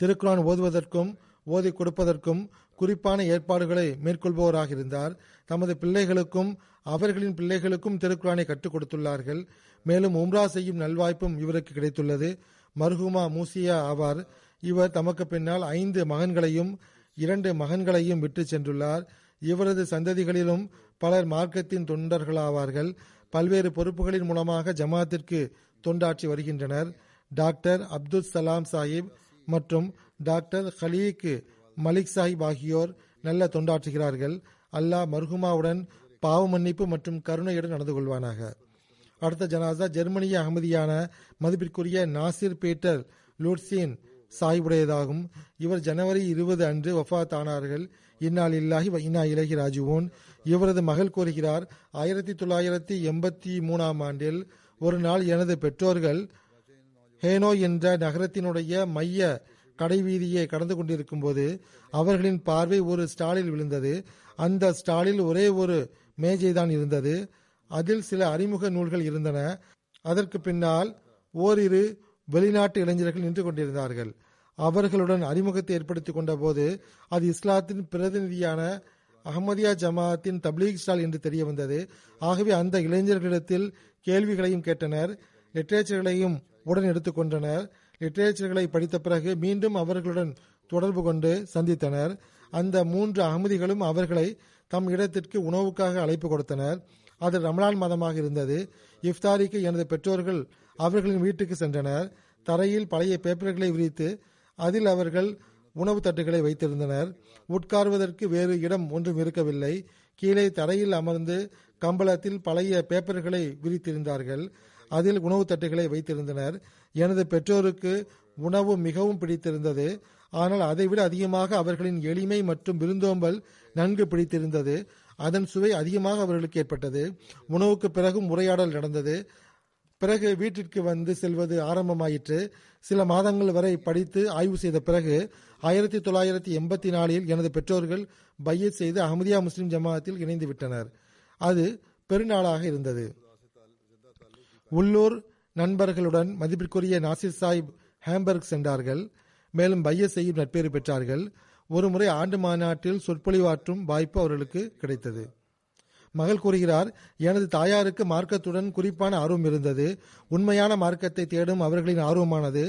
திருக்குரான் ஓதுவதற்கும் ஓதி கொடுப்பதற்கும் குறிப்பான ஏற்பாடுகளை மேற்கொள்பவராக இருந்தார். தமது பிள்ளைகளுக்கும் அவர்களின் பிள்ளைகளுக்கும் திருக்குரானை கற்றுக் கொடுத்துள்ளார்கள். மேலும் உம்ரா செய்யும் நல்வாய்ப்பும் இவருக்கு கிடைத்துள்ளது. மர்ஹூமா மூசியா ஆவார். இவர் தமக்கு பின்னால் 5 மகன்களையும் 2 மகன்களையும் விட்டு சென்றுள்ளார். இவரது சந்ததிகளிலும் பலர் மார்க்கத்தின் தொண்டர்களாவார்கள். பல்வேறு பொறுப்புகளின் மூலமாக ஜமாத்திற்கு தொண்டாற்றி வருகின்றனர். டாக்டர் அப்துல் சலாம் சாஹிப் மற்றும் டாக்டர் ஹலீக் மலிக் சாஹிப் ஆகியோர் நல்ல தொண்டாற்றுகிறார்கள். அல்லாஹ் மர்ஹூமாவுடன் பாவ மன்னிப்பு மற்றும் கருணையுடன் நடந்து கொள்வானாக. அடுத்த ஜனாசா ஜெர்மனிய அகமதியான மதிப்பிற்குரிய நாசிர் பீட்டர் லூட்சின் சாஹிபுடையதாகும். இவர் ஜனவரி 20 அன்று வஃபாத் ஆனார்கள். இன்னா லில்லாஹி வ இன்னா இலைஹி ராஜிஊன். இவரது மகள் கூறுகிறார், 1983ஆம் ஆண்டில் ஒரு நாள் எனது பெற்றோர்கள் ஹேனோ என்ற நகரத்தினுடைய மைய கடைவீதியை கடந்து கொண்டிருக்கும் போது அவர்களின் பார்வை ஒரு ஸ்டாலில் விழுந்தது. அந்த ஸ்டாலில் ஒரே ஒரு மேஜைதான் இருந்தது. அதில் சில அறிமுக நூல்கள் இருந்தன. அதற்கு பின்னால் ஓரிரு வெளிநாட்டு இளைஞர்கள் நின்று கொண்டிருந்தார்கள். அவர்களுடன் அறிமுகத்தை ஏற்படுத்திக் கொண்ட போது அது இஸ்லாத்தின் பிரதிநிதியான அஹ்மதியா ஜமாத்தின் தப்லீக் ஸ்டால் என்று தெரிய வந்தது. ஆகவே அந்த இளைஞர்களிடத்தில் கேள்விகளையும் கேட்டனர். லிட்டரேச்சர்களையும் உடன் எடுத்துக்கொண்டனர். லிட்டரேச்சர்களை படித்த பிறகு மீண்டும் அவர்களுடன் தொடர்பு கொண்டு சந்தித்தனர். அந்த 3 அகமதிகளும் அவர்களை தம் இடத்திற்கு உணவுக்காக அழைப்பு கொடுத்தனர். அது ரமலான் மாதமாக இருந்தது. இஃப்தாரிக்கு எனது பெற்றோர்கள் அவர்களின் வீட்டுக்கு சென்றனர். தரையில் பழைய பேப்பர்களை விரித்து அதில் அவர்கள் உணவு தட்டுகளை வைத்திருந்தனர். உட்கார்வதற்கு வேறு இடம் ஒன்றும் இருக்கவில்லை. கீழே தரையில் அமர்ந்து கம்பளத்தில் பழைய பேப்பர்களை விரித்திருந்தார்கள். அதில் உணவு தட்டுகளை வைத்திருந்தனர். எனது பெற்றோருக்கு உணவு மிகவும் பிடித்திருந்தது. ஆனால் அதைவிட அதிகமாக அவர்களின் எளிமை மற்றும் விருந்தோம்பல் நன்கு பிடித்திருந்தது. அதன் சுவை அதிகமாக அவர்களுக்கு ஏற்பட்டது. உணவுக்கு பிறகும் உரையாடல் நடந்தது. பிறகு வீட்டிற்கு வந்து செல்வது ஆரம்பமாயிற்று. சில மாதங்கள் வரை படித்து ஆய்வு செய்த பிறகு 1984இல் எனது பெற்றோர்கள் பையத் செய்து அஹமதியா முஸ்லிம் ஜமாத்தில் இணைந்து விட்டனர். அது பெருநாளாக இருந்தது. உள்ளூர் நண்பர்களுடன் மதிப்பிற்குரிய நாசிர் சாஹிப் ஹாம்பர்க் சென்றார்கள். மேலும் பையத் செய்யும் நட்பேறு பெற்றார்கள். ஒருமுறை ஆண்டு மாநாட்டில் சொற்பொழிவாற்றும் வாய்ப்பு அவர்களுக்கு கிடைத்தது. மகள் கூறுகிறார், எனது தாயாருக்கு மார்க்கத்துடன் குறிப்பான ஆர்வம் இருந்தது. உண்மையான மார்க்கத்தை தேடும் அவர்களின் ஆர்வமானது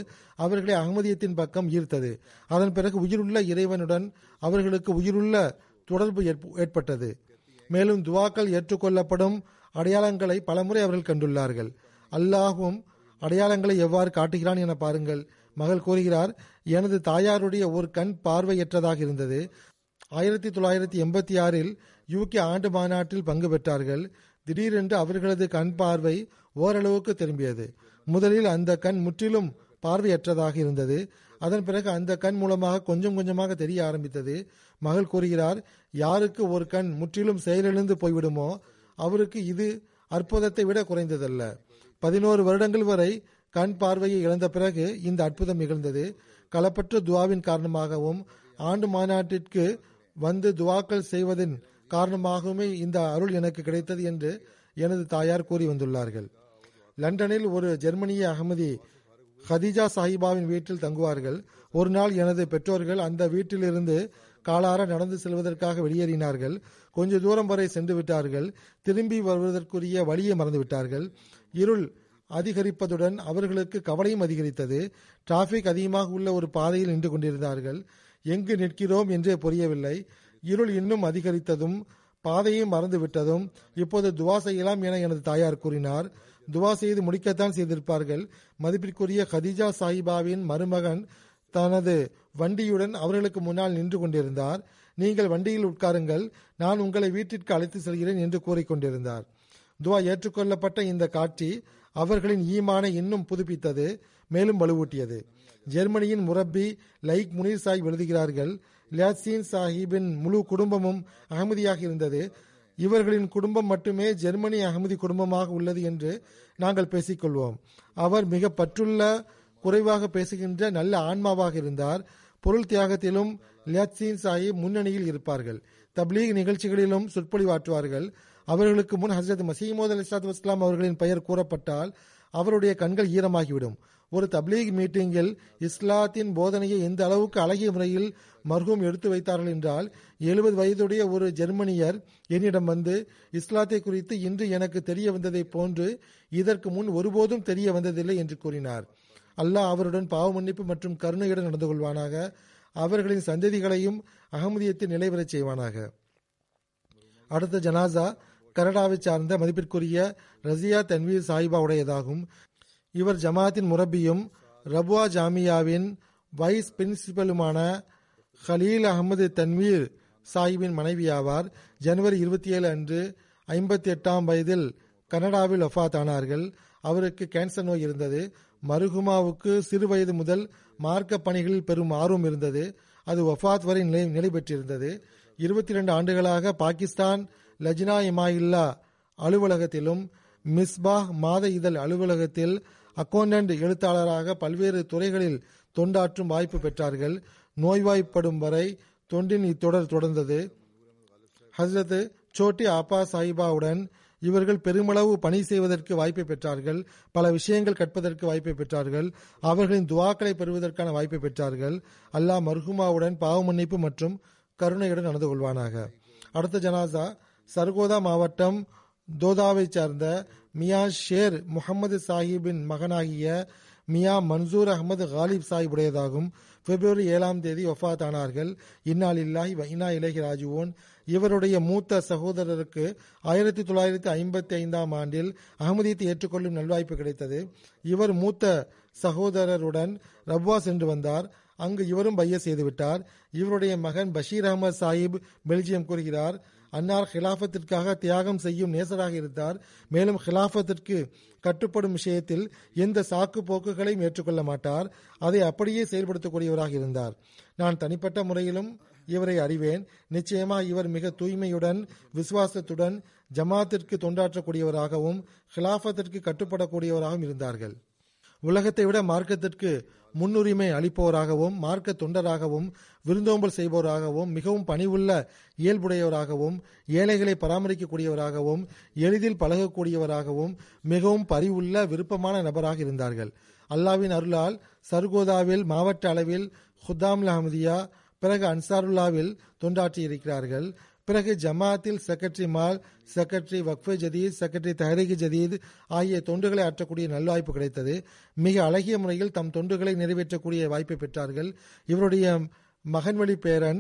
அவர்களை அகமதியத்தின் பக்கம் ஈர்த்தது. அதன் பிறகு உயிருள்ள இறைவனுடன் அவர்களுக்கு உயிருள்ள தொடர்பு ஏற்பட்டது. மேலும் துவாக்கள் ஏற்றுக்கொள்ளப்படும் அடையாளங்களை பலமுறை அவர்கள் கண்டுள்ளார்கள். அல்லாஹும் அடையாளங்களை எவ்வாறு காட்டுகிறான் என பாருங்கள். மகள் கூறுகிறார், எனது தாயாருடைய ஒரு கண் பார்வையற்றதாக இருந்தது. 1986இல் UK ஆண்டு மாநாட்டில் பங்கு பெற்றார்கள். திடீரென்று அவர்களது கண் பார்வை ஓரளவுக்கு திரும்பியது. முதலில் அந்த கண் முற்றிலும் பார்வையற்றதாக இருந்தது. அதன் பிறகு அந்த கண் மூலமாக கொஞ்சம் கொஞ்சமாக தெரிய ஆரம்பித்தது. மகள் கூறுகிறார், யாருக்கு ஒரு கண் முற்றிலும் செயலிழந்து போய்விடுமோ அவருக்கு இது அற்புதத்தை விட குறைந்ததல்ல. 14 வருடங்கள் வரை கண் பார்வையை இழந்த பிறகு இந்த அற்புதம் நிகழ்ந்தது. களப்பற்ற துவாவின் காரணமாகவும் ஆண்டு மாநாட்டிற்கு வந்து துவாக்கள் செய்வதன் காரணமாகவுமே இந்த அருள் எனக்கு கிடைத்தது என்று எனது தாயார் கூறி வந்துள்ளார்கள். லண்டனில் ஒரு ஜெர்மனிய அகமதி ஹதீஜா சாஹிபாவின் வீட்டில் தங்குவார்கள். ஒரு நாள் எனது பெற்றோர்கள் அந்த வீட்டிலிருந்து காலார நடந்து செல்வதற்காக வெளியேறினார்கள். கொஞ்ச தூரம் வரை சென்று விட்டார்கள். திரும்பி வருவதற்குரிய வழியை மறந்துவிட்டார்கள். இருள் அதிகரிப்பதுடன் அவர்களுக்கு கவலையும் அதிகரித்தது. டிராபிக் அதிகமாக உள்ள ஒரு பாதையில் நின்று கொண்டிருந்தார்கள். எங்கு நிற்கிறோம் என்றே புரியவில்லை. இருள் இன்னும் அதிகரித்ததும் பாதையை மறந்துவிட்டதும் இப்போது துவா செய்யலாம் என எனது தாயார் கூறினார். துவா செய்து முடிக்கத்தான் செய்திருப்பார்கள். மதிப்பிற்குரிய கதீஜா சாஹிபாவின் மருமகன் தனது வண்டியுடன் அவர்களுக்கு முன்னால் நின்று கொண்டிருந்தார். நீங்கள் வண்டியில் உட்காருங்கள், நான் உங்களை வீட்டிற்கு அழைத்து செல்கிறேன் என்று கூறிக்கொண்டிருந்தார். துவா ஏற்றுக்கொள்ளப்பட்ட இந்த காட்சி அவர்களின் ஈமானை இன்னும் புதுப்பித்தது, மேலும் வலுவூட்டியது. ஜெர்மனியின் முரப்பி லைக் முனீர் சாஹிப் எழுதுகிறார்கள், லியாசீன் சாஹிப்பின் முழு குடும்பமும் அகமதியாக இருந்தது. இவர்களின் குடும்பம் மட்டுமே ஜெர்மனி அகமதி குடும்பமாக உள்ளது என்று நாங்கள் பேசிக்கொள்வோம். அவர் மிக பற்றுள்ள, குறைவாக பேசுகின்ற நல்ல ஆன்மாவாக இருந்தார். பொருள் தியாகத்திலும் லியாசீன் சாஹிப் முன்னணியில் இருப்பார்கள். தப்லீக் நிகழ்ச்சிகளிலும் சொற்பொழிவாற்றுவார்கள். அவர்களுக்கு முன் ஹசரத் மசீமோத் அலிஸ்லாத் வஸ்லாம் அவர்களின் பெயர் கூறப்பட்டால் அவருடைய கண்கள் ஈரமாகிவிடும். ஒரு தப்லீக் மீட்டிங்கில் இஸ்லாத்தின் போதனையை எந்த அளவுக்கு அழகிய முறையில் மர்ஹூம் எடுத்து வைத்தார்கள் என்றால், 70 வயதுடைய ஒரு ஜெர்மனியர் என்னிடம் வந்து, இஸ்லாத்தை குறித்து இன்று எனக்கு தெரிய வந்ததை போன்று இதற்கு முன் ஒருபோதும் தெரிய வந்ததில்லை என்று கூறினார். அல்லாஹ் அவருடன் பாவ மன்னிப்பு மற்றும் கருணையுடன் நடந்து கொள்வானாக. அவர்களின் சந்ததிகளையும் அகமதியத்தில் நிலைவரச் செய்வானாக. அடுத்த ஜனாசா கனடாவை சார்ந்த மதிப்பிற்குரிய ரசியா தன்வீர் சாஹிபா உடையதாகும். இவர் ஜமாத்தின் முரபியும் ரபுவா ஜாமியாவின் வைஸ் பிரின்சிபலுமான ஹலீல் அகமது தன்வீர் சாஹிப்பின் மனைவி ஆவார். ஜனவரி 27 அன்று 58ஆம் வயதில் கனடாவில் வஃபாத்தானார்கள். அவருக்கு கேன்சர் நோய் இருந்தது. மருகுமாவுக்கு சிறு வயது முதல் மார்க்க பணிகளில் பெரும் ஆர்வம் இருந்தது. அது வஃபாத் வரை நிலை பெற்றிருந்தது. 22 ஆண்டுகளாக பாகிஸ்தான் லஜ்னா இமாயில்லா அலுவலகத்திலும் மிஸ்பாஹ் மாத இதழ் அலுவலகத்தில் அக்கௌண்டன்ட் எழுத்தாளராக பல்வேறு துறைகளில் தொண்டாற்றும் வாய்ப்பு பெற்றார்கள். நோய்வாய்ப்படும் வரை தொண்டின் இத்தொடர் தொடர்ந்தது. ஹசரத் சோட்டி அப்பா சாஹிபாவுடன் இவர்கள் பெருமளவு பணி செய்வதற்கு வாய்ப்பை பெற்றார்கள். பல விஷயங்கள் கற்பதற்கு வாய்ப்பை பெற்றார்கள். அவர்களின் துவாக்களை பெறுவதற்கான வாய்ப்பை பெற்றார்கள். அல்லாஹ் மர்ஹூமாவுடன் பாவ மன்னிப்பு மற்றும் கருணையுடன் நடந்து கொள்வானாக. அடுத்த ஜனாசா சர்கோதா மாவட்டம் தோதாவை சார்ந்த மியா ஷேர் முகமது சாஹிப்பின் மகனாகிய மியா மன்சூர் அகமது காலிப் சாஹிப் உடையதாகும். பிப்ரவரி 7ஆம் தேதி வஃபாத்தானார்கள். இன்னா லில்லாஹி வ இன்னா இலைஹி ராஜிஊன். இவருடைய மூத்த சகோதரருக்கு 1955ஆம் ஆண்டில் அகமதியத்தை ஏற்றுக்கொள்ளும் நல்வாய்ப்பு கிடைத்தது. இவர் மூத்த சகோதரருடன் ரப்வா சென்று வந்தார். அங்கு இவரும் பைய செய்துவிட்டார். இவருடைய மகன் பஷீர் அகமது சாஹிப் பெல்ஜியம் கூறுகிறார், அன்னார் ஹிலாஃபத்திற்காக தியாகம் செய்யும் நேசராக இருந்தார். மேலும் ஹிலாஃபத்திற்கு கட்டுப்படும் விஷயத்தில் எந்த சாக்கு போக்குகளையும் ஏற்றுக்கொள்ள மாட்டார். அதை அப்படியே செயல்படுத்தக்கூடியவராக இருந்தார். நான் தனிப்பட்ட முறையிலும் இவரை அறிவேன். நிச்சயமாக இவர் மிக தூய்மையுடன், விசுவாசத்துடன் ஜமாத்திற்கு தொண்டாற்றக்கூடியவராகவும் ஹிலாஃபத்திற்கு கட்டுப்படக்கூடியவராகவும் இருந்தார்கள். உலகத்தை விட மார்க்கத்திற்கு முன்னுரிமை அளிப்பவராகவும், மார்க்க தொண்டராகவும், விருந்தோம்பல் செய்பவராகவும், மிகவும் பணிவுள்ள இயல்புடையவராகவும், ஏழைகளை பராமரிக்கக்கூடியவராகவும், எளிதில் பழகக்கூடியவராகவும், மிகவும் பரிவுள்ள விருப்பமான நபராக இருந்தார்கள். அல்லாவின் அருளால் சர்கோதாவில் மாவட்ட அளவில் ஹுதாம் அஹமதியா, பிறகு அன்சாருல்லாவில் தொண்டாற்றி இருக்கிறார்கள். பிறகு ஜமாத்தில் செக்ரட்டரி மால், செக்ரட்டரி வக்ஃபே ஜதீத், செக்ரட்டரி தஹரீக் ஜதீத் ஆகிய தொண்டுகளை ஆற்றக்கூடிய நல்வாய்ப்பு கிடைத்தது. மிக அழகிய முறையில் தம் தொண்டுகளை நிறைவேற்றக்கூடிய வாய்ப்பை பெற்றார்கள். இவருடைய மகன்வழி பேரன்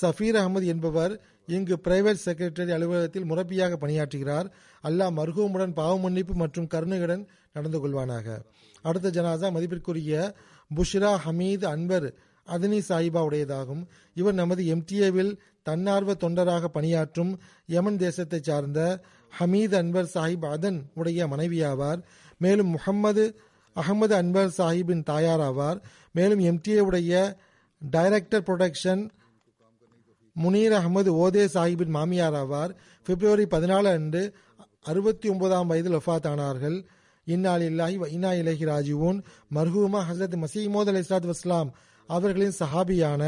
சஃபீர் அகமது என்பவர் இங்கு பிரைவேட் செக்ரட்டரி அலுவலகத்தில் முரப்பியாக பணியாற்றுகிறார். அல்லாஹ் மர்ஹூமுடன் பாவ மன்னிப்பு மற்றும் கருணையுடன் நடந்து கொள்வானாக. அடுத்த ஜனாசா மதிப்பிற்குரிய புஷ்ரா ஹமீத் அன்வர் அதனி சாஹிபா உடையதாகும். இவர் நமது எம்டிஏவில் தன்னார்வ தொண்டராக பணியாற்றும் யமன் தேசத்தை சார்ந்த ஹமீத் அன்வர் சாஹிப் அதன் உடைய மனைவியாவார். மேலும் முகம்மது அகமது அன்வர் சாஹிப்பின் தாயாராவார். மேலும் எம்டிஏ உடைய டைரக்டர் ப்ரொடக்ஷன் முனீர் அகமது ஓதே சாஹிப்பின் மாமியாராவார். பிப்ரவரி 14 அன்று 69ஆம் வயதில் வஃபாத்தானார்கள். இன்னா லில்லாஹி வ இன்னா இலைஹி ராஜிஊன். மர்ஹூமா ஹசரத் மசீமோத் அலைஹிஸ்ஸலாத்து வஸ்லாம் அவர்களின் சஹாபியான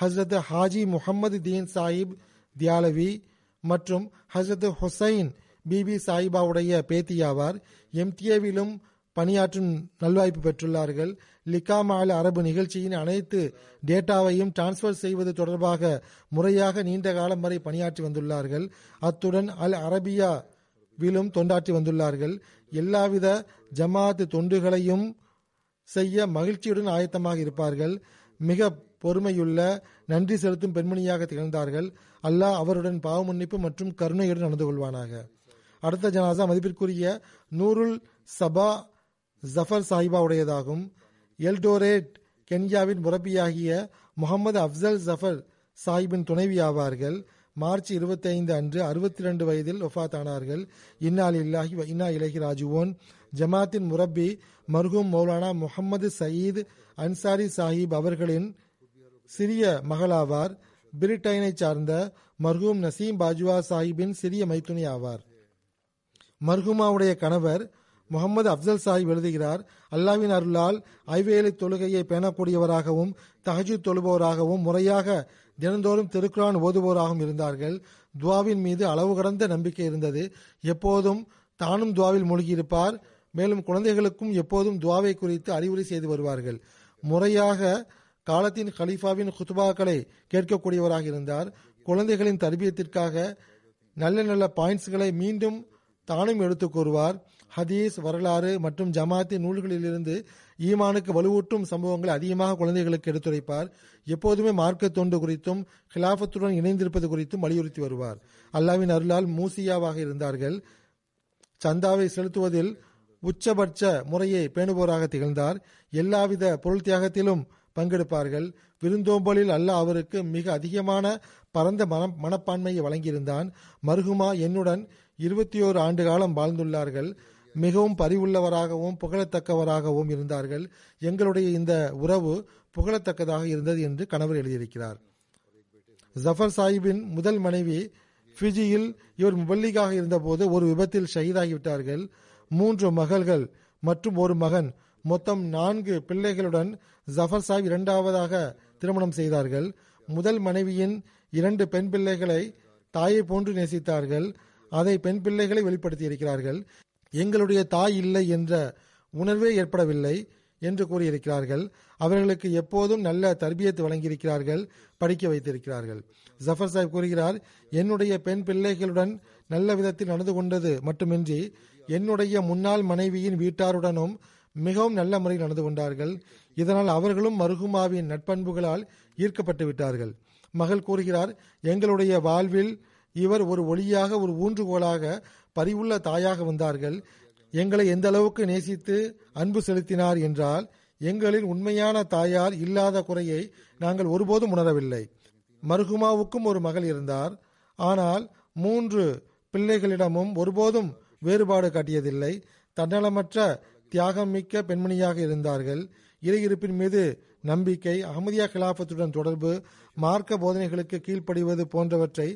ஹசரத் ஹாஜி முகமது தீன் சாஹிப் தியாலவி மற்றும் ஹசரத் ஹுசைன் பிபி சாஹிபாவுடைய பேத்தியாவார். எம்டிஏவிலும் பணியாற்றும் நல்வாய்ப்பு பெற்றுள்ளார்கள். லிகா மால் அரபு நிகழ்ச்சியின் அனைத்து டேட்டாவையும் டிரான்ஸ்பர் செய்வது தொடர்பாக முறையாக நீண்ட காலம் வரை பணியாற்றி வந்துள்ளார்கள். அத்துடன் அல் அரபியாவிலும் தொண்டாற்றி வந்துள்ளார்கள். எல்லாவித ஜமாத் தொண்டுகளையும் செய்ய மகிழ்ச்சியுடன் ஆயத்தமாக இருப்பார்கள். மிக பொறுமையுள்ள நன்றி செலுத்தும் பெண்மணியாக திகழ்ந்தார்கள். அல்லாஹ் அவருடன் பாவமன்னிப்பு மற்றும் கருணையுடன் நடந்து கொள்வானாக. அடுத்த ஜனாசா மதிப்பிற்குரிய நூருல் சபா ஜஃபர் சாஹிபா உடையதாகும். எல்டோரேட் கென்யாவின் முரப்பியாகிய முகமது அப்சல் ஜஃபர் சாஹிப்பின் துணைவி ஆவார்கள். மார்ச் 25 அன்று 62 வயதில் ஒஃபாத்தானார்கள். இன்னாலில்லாஹி வ இன்னா இலைஹி ராஜிஊன். ஜமாத்தின் முரப்பி மர்ஹூம் மௌலானா முகமது சயீத் அன்சாரி சாஹிப் அவர்களின் சிறிய மகளாவார். பிரிட்டனை சார்ந்த மர்ஹூம் நசீம் பாஜ்வா சாஹிப்பின் சிறிய மைத்துனி ஆவார். மர்ஹூமாவுடைய கணவர் முகமது அப்சல் சாஹிப் எழுதுகிறார், அல்லாவின் அருளால் ஐவேலி தொழுகையை பேணக்கூடியவராகவும் தஹஜுத் தொழுபவராகவும் முறையாக தினந்தோறும் திருக்குரான் ஓதுபவராகவும் இருந்தார்கள். துவாவின் மீது அளவு கடந்த நம்பிக்கை இருந்தது. எப்போதும் தானும் துவாவில் மூழ்கியிருப்பார். மேலும் குழந்தைகளுக்கும் எப்போதும் துவாவை குறித்து அறிவுரை செய்து வருவார்கள். முறையாக காலத்தின் கலீஃபாவின் குத்பாக்களை கேட்கக்கூடியவராக இருந்தார். குழந்தைகளின் தர்பியத்திற்காக நல்ல நல்ல பாயிண்ட்ஸ்களை மீண்டும் தானும் எடுத்து கூறுவார். ஹதீஸ், வரலாறு மற்றும் ஜமாத்தின் நூல்களிலிருந்து ஈமானுக்கு வலுவூட்டும் சம்பவங்களை அதிகமாக குழந்தைகளுக்கு எடுத்துரைப்பார். எப்போதுமே மார்க்க தொண்டு குறித்தும் ஹிலாஃபத்துடன் இணைந்திருப்பது குறித்தும் வலியுறுத்தி வருவார். அல்லாவின் அருளால் மூசியாவாக இருந்தார்கள். சந்தாவை செலுத்துவதில் உச்சபட்ச முறையை பேணுபவராக திகழ்ந்தார். எல்லாவித பொருள் தியாகத்திலும் பங்கெடுப்பார்கள். விருந்தோம்பலில் அல்லாஹ் அவருக்கு மிக அதிகமான பரந்த மனப்பான்மையை வழங்கியிருந்தான். மர்ஹூமா என்னுடன் 21 ஆண்டு காலம் வாழ்ந்துள்ளார்கள். மிகவும் பரிவுள்ளவராகவும் புகழத்தக்கவராகவும் இருந்தார்கள். எங்களுடைய இந்த உறவு புகழத்தக்கதாக இருந்தது என்று கணவர் எழுதியிருக்கிறார். ஜஃபர் சாஹிப்பின் முதல் மனைவி ஃபிஜியில் இவர் முபல்லிகாக இருந்தபோது ஒரு விபத்தில் ஷஹீதாகிவிட்டார்கள். 3 மகள்கள் மற்றும் ஒரு மகன், மொத்தம் 4 பிள்ளைகளுடன் ஜஃபர் சாஹிப் 2வது திருமணம் செய்தார்கள். முதல் மனைவியின் 2 பெண் பிள்ளைகளை தாயை போன்று நேசித்தார்கள். அதை பெண் பிள்ளைகளை வெளிப்படுத்தி இருக்கிறார்கள். எங்களுடைய தாய் இல்லை என்ற உணர்வே ஏற்படவில்லை என்று கூறியிருக்கிறார்கள். அவர்களுக்கு எப்போதும் நல்ல தர்பியத்து வழங்கியிருக்கிறார்கள், படிக்க வைத்திருக்கிறார்கள். ஜஃபர் சாஹிப் கூறுகிறார், என்னுடைய பெண் பிள்ளைகளுடன் நல்ல விதத்தில் நடந்து கொண்டது மட்டுமின்றி என்னுடைய முன்னாள் மனைவியின் வீட்டாருடனும் மிகவும் நல்ல முறையில் நடந்து கொண்டார்கள். இதனால் அவர்களும் மர்ஹூமாவின் நட்பண்புகளால் ஈர்க்கப்பட்டு விட்டார்கள். மகள் கூறுகிறார், எங்களுடைய வாழ்வில் இவர் ஒரு ஒளியாக, ஒரு ஊன்றுகோலாக, பரிவுள்ள தாயாக வந்தார்கள். எங்களை எந்த அளவுக்கு நேசித்து அன்பு செலுத்தினார் என்றால் எங்களின் உண்மையான தாயார் இல்லாத குறையை நாங்கள் ஒருபோதும் உணரவில்லை. மர்ஹூமாவுக்கும் ஒரு மகள் இருந்தார். ஆனால் 3 பிள்ளைகளிடமும் ஒருபோதும் வேறுபாடு காட்டியதில்லை. தன்னலமற்ற தியாகம் மிக்க பெண்மணியாக இருந்தார்கள். இறையிருப்பின் மீது நம்பிக்கை, அஹ்மதியா கிலாஃபத்துடன் தொடர்பு, மார்க்க போதனைகளுக்கு கீழ்ப்படிவது போன்றவற்றை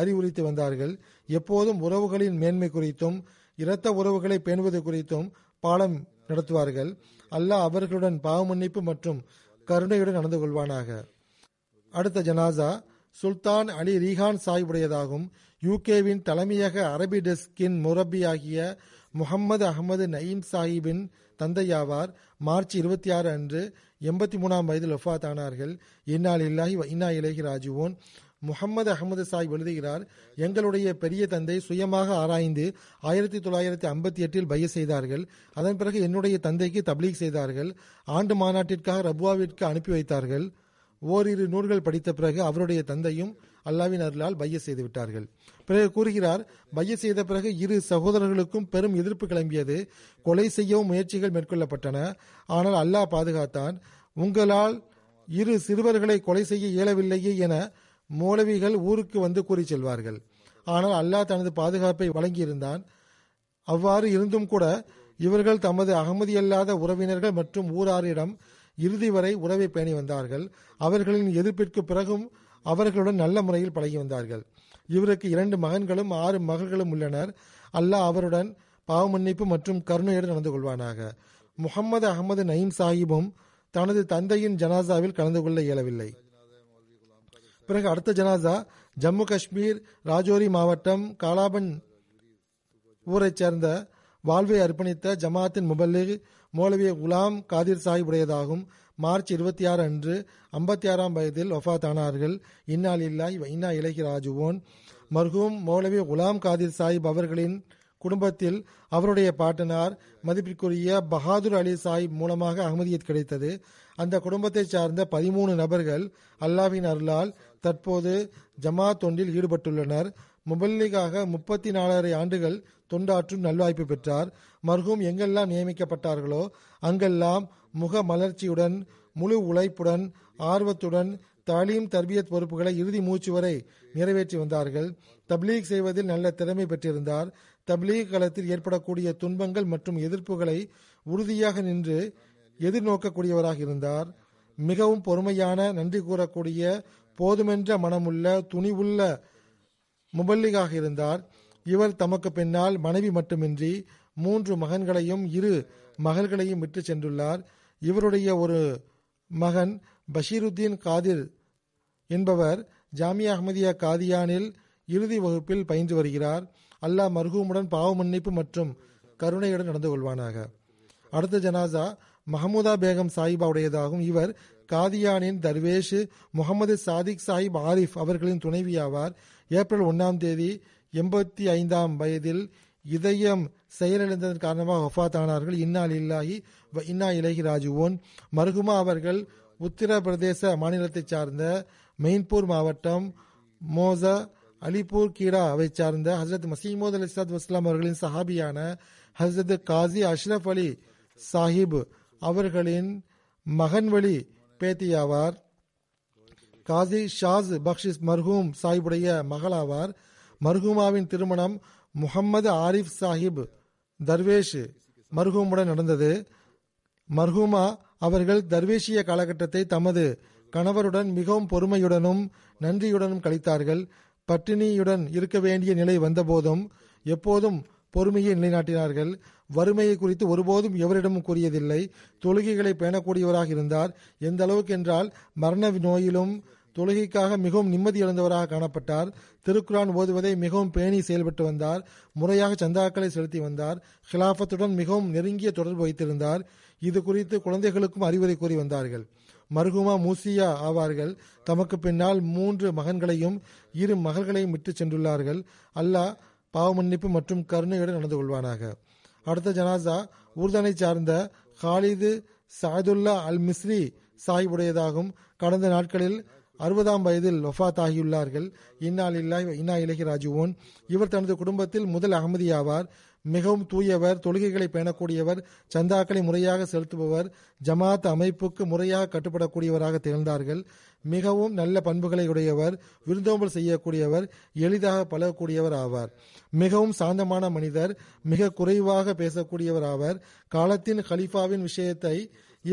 அறிவுறுத்தி வந்தார்கள். எப்போதும் உறவுகளின் மேன்மை குறித்தும் இரத்த உறவுகளை பேணுவது குறித்தும் பாடம் நடத்துவார்கள். அல்லாஹ் அவர்களுடன் பாவமன்னிப்பு மற்றும் கருணையுடன் நடந்து கொள்வானாக. அடுத்த ஜனாசா சுல்தான் அலி ரீஹான் சாஹிபுடையதாகும். யூகேவின் தலைமையக அரபி டெஸ்கின் முரப்பியாகிய முகமது அகமது நயீம் சாஹிப்பின் தந்தையாவார். மார்ச் 26 அன்று 83 வயதில் வஃபாத் ஆனார்கள். இன்னாலில்லாஹி வ இன்னா இலைஹி ராஜிஊன். முகமது அகமது சாஹிப் எழுதுகிறார், எங்களுடைய பெரிய தந்தை சுயமாக ஆராய்ந்து 1958 பைய செய்தார்கள். அதன் பிறகு என்னுடைய தந்தைக்கு தப்லீக் செய்தார்கள். ஆண்டு மாநாட்டிற்காக ரபுவாவிற்கு அனுப்பி வைத்தார்கள். ஓரிரு நூல்கள் படித்த பிறகு அவருடைய தந்தையும் அல்லாவின் அருளால் பைய செய்து விட்டார்கள். பிறகு கூறுகிறார், பைய செய்த பிறகு 2 சகோதரர்களுக்கும் பெரும் எதிர்ப்பு கிளம்பியது. கொலை செய்யவும் முயற்சிகள் மேற்கொள்ளப்பட்டன. ஆனால் அல்லாஹ் பாதுகாத்தான். உங்களால் 2 சிறுவர்களை கொலை செய்ய இயலவில்லையே என மௌலவிகள் ஊருக்கு வந்து கூறி செல்வார்கள். ஆனால் அல்லாஹ் தனது பாதுகாப்பை வழங்கியிருந்தான். அவ்வாறு இருந்தும் கூட இவர்கள் தமது அகமதியல்லாத உறவினர்கள் மற்றும் ஊராரிடம் இறுதி வரை உறவை பேணி வந்தார்கள். அவர்களின் எதிர்ப்பிற்கு பிறகும் அவர்களுடன் நல்ல முறையில் பழகி வந்தார்கள். இவருக்கு 2 மகன்களும் 6 மகள்களும் உள்ளனர். அல்லாஹ் அவருடன் பாவமன்னிப்பு மற்றும் கருணையுடன் நடந்து கொள்வானாக. முகமது அகமது நயீம் சாஹிபும் தனது தந்தையின் ஜனாசாவில் கலந்து கொள்ள இயலவில்லை. பிறகு அடுத்த ஜனாசா ஜம்மு காஷ்மீர் ராஜோரி மாவட்டம் காலாபன் ஊரைச் சேர்ந்த வாழ்வை அர்ப்பணித்த ஜமாத்தின் முபல்லிக் மௌலவி குலாம் காதிர் சாஹிப் உடையதாகும். மார்ச் 26 அன்று 56 வயதில் வஃபாத்தானார்கள். இன்னா லில்லாஹி வ இன்னா இலைஹி ராஜிஊன். மர்ஹூம் மௌலவி குலாம் காதிர் சாஹிப் அவர்களின் குடும்பத்தில் அவருடைய பாட்டனார் மதிப்பிற்குரிய பஹாதுர் அலி சாஹிப் மூலமாக அகமதியத் கிடைத்தது. அந்த குடும்பத்தை சார்ந்த 13 நபர்கள் அல்லாவின் அருளால் தற்போது ஜமாத் தொண்டில் ஈடுபட்டுள்ளனர். முபல்லிகாக 34 ஆண்டுகள் தொண்டாற்றும் நல்வாய்ப்பு பெற்றார். மர்ஹூம் எங்கெல்லாம் நியமிக்கப்பட்டார்களோ அங்கெல்லாம் முக மலர்ச்சியுடன், முழு உழைப்புடன், ஆர்வத்துடன் தாலீம் தர்பியத் பொறுப்புகளை இறுதி மூச்சு வரை நிறைவேற்றி வந்தார்கள். தப்லீக் செய்வதில் நல்ல திறமை பெற்றிருந்தார். தப்லீக் களத்தில் ஏற்படக்கூடிய துன்பங்கள் மற்றும் எதிர்ப்புகளை உறுதியாக நின்று எதிர்நோக்கக்கூடியவராக இருந்தார். மிகவும் பொறுமையான, நன்றி கூறக்கூடிய, போதுமென்ற மனமுள்ள, துணிவுள்ள முபல்லிகாக இருந்தார். இவர் தமக்கு பின்னால் மனைவி மட்டுமின்றி 3 மகன்களையும் 2 மகள்களையும் விட்டு சென்றுள்ளார். இவருடைய ஒரு மகன் பஷீருத்தீன் காதிர் என்பவர் ஜாமியா அஹ்மதியா காதியானில் இறுதி வகுப்பில் பயின்று வருகிறார். அல்லாஹ் மர்ஹூமுடன் பாவ மன்னிப்பு மற்றும் கருணையுடன் நடந்து கொள்வானாக. அடுத்த ஜனாசா மஹமூதா பேகம் சாஹிபா உடையதாகும். இவர் காதியானின் தர்வேஷ் முகமது சாதிக் சாஹிப் ஆரிஃப் அவர்களின் துணைவியாவார். ஏப்ரல் 1 85 வயதில் இதயம் செயலிழந்ததன் காரணமாக வஃபாத்தானார்கள். இன்னா லில்லாஹி வ இன்னா இலைஹி ராஜிஊன். மர்ஹூமா அவர்கள் உத்தரப்பிரதேச மாநிலத்தை சார்ந்த மெயின்பூர் மாவட்டம் மோசா அலிபூர் கீடா அவை சார்ந்த ஹசரத் மசீமோத் அலி சத் வஸ்லாம் அவர்களின் சஹாபியான ஹசரத் காசி அஷ்ரப் அலி சாஹிப் அவர்களின் மகன் வழி பேத்தியாவார். காசி ஷாஸ் பக்ஷிஸ் மர்ஹூம் சாஹிபுடைய மகளாவார். மர்ஹூமாவின் திருமணம் முகமது ஆரிஃப் சாஹிப் தர்வேஷ் மர்ஹூமுடன் நடந்தது. மர்ஹூமா அவர்கள் தர்வேஷிய காலகட்டத்தை தமது கணவருடன் மிகவும் பொறுமையுடனும் நன்றியுடனும் கழித்தார்கள். பட்டினியுடன் இருக்க வேண்டிய நிலை வந்தபோதும் எப்போதும் பொறுமையை நிலைநாட்டினார்கள். வறுமையை குறித்து ஒருபோதும் எவரிடமும் கூறியதில்லை. தொழுகைகளை பேணக்கூடியவராக இருந்தார். எந்த அளவுக்கு என்றால் மரண நோயிலும் தொழுகைக்காக மிகவும் நிம்மதி இழந்தவராக காணப்பட்டார். திருக்குரான் ஓதுவதை மிகவும் பேணி செயல்பட்டு வந்தார். முறையாக சந்தாக்களை செலுத்தி வந்தார். ஹிலாஃபத்துடன் மிகவும் நெருங்கிய தொடர்பு வைத்திருந்தார். இது குறித்து குழந்தைகளுக்கும் அறிவுரை கூறி வந்தார்கள். மர்ஹூமா மூசியா ஆவார்கள். தமக்கு பின்னால் 3 மகன்களையும் 2 மகள்களையும் விட்டு சென்றுள்ளார்கள். அல்லாஹ் பாவ மன்னிப்பு மற்றும் கருணையுடன் நடந்து கொள்வானாக. அடுத்த ஜனாசா ஊர்தானை சார்ந்த ஹாலிது சாயதுல்லா அல் மிஸ்ரி சாஹிபுடையதாகும். கடந்த நாட்களில் 60 வயதில் வஃபாத் ஆகியுள்ளார்கள். இன்னா லில்லாஹி வ இன்னா இலைஹி ராஜிஊன். இவர் தனது குடும்பத்தில் முதல் அகமதியாவார். மிகவும் தூயவர், தொழுகைகளை பேணக்கூடியவர், சந்தாக்களை முறையாக செலுத்துபவர், ஜமாத் அமைப்புக்கு முறையாக கட்டுப்படக்கூடியவராக திகழ்ந்தார்கள். மிகவும் நல்ல பண்புகளை உடையவர், விருந்தோம்பல் செய்யக்கூடியவர், எளிதாக பழகக்கூடியவர் ஆவார். மிகவும் சாந்தமான மனிதர், மிக குறைவாக பேசக்கூடியவர் ஆவார். காலத்தின் ஹலீஃபாவின் விஷயத்தை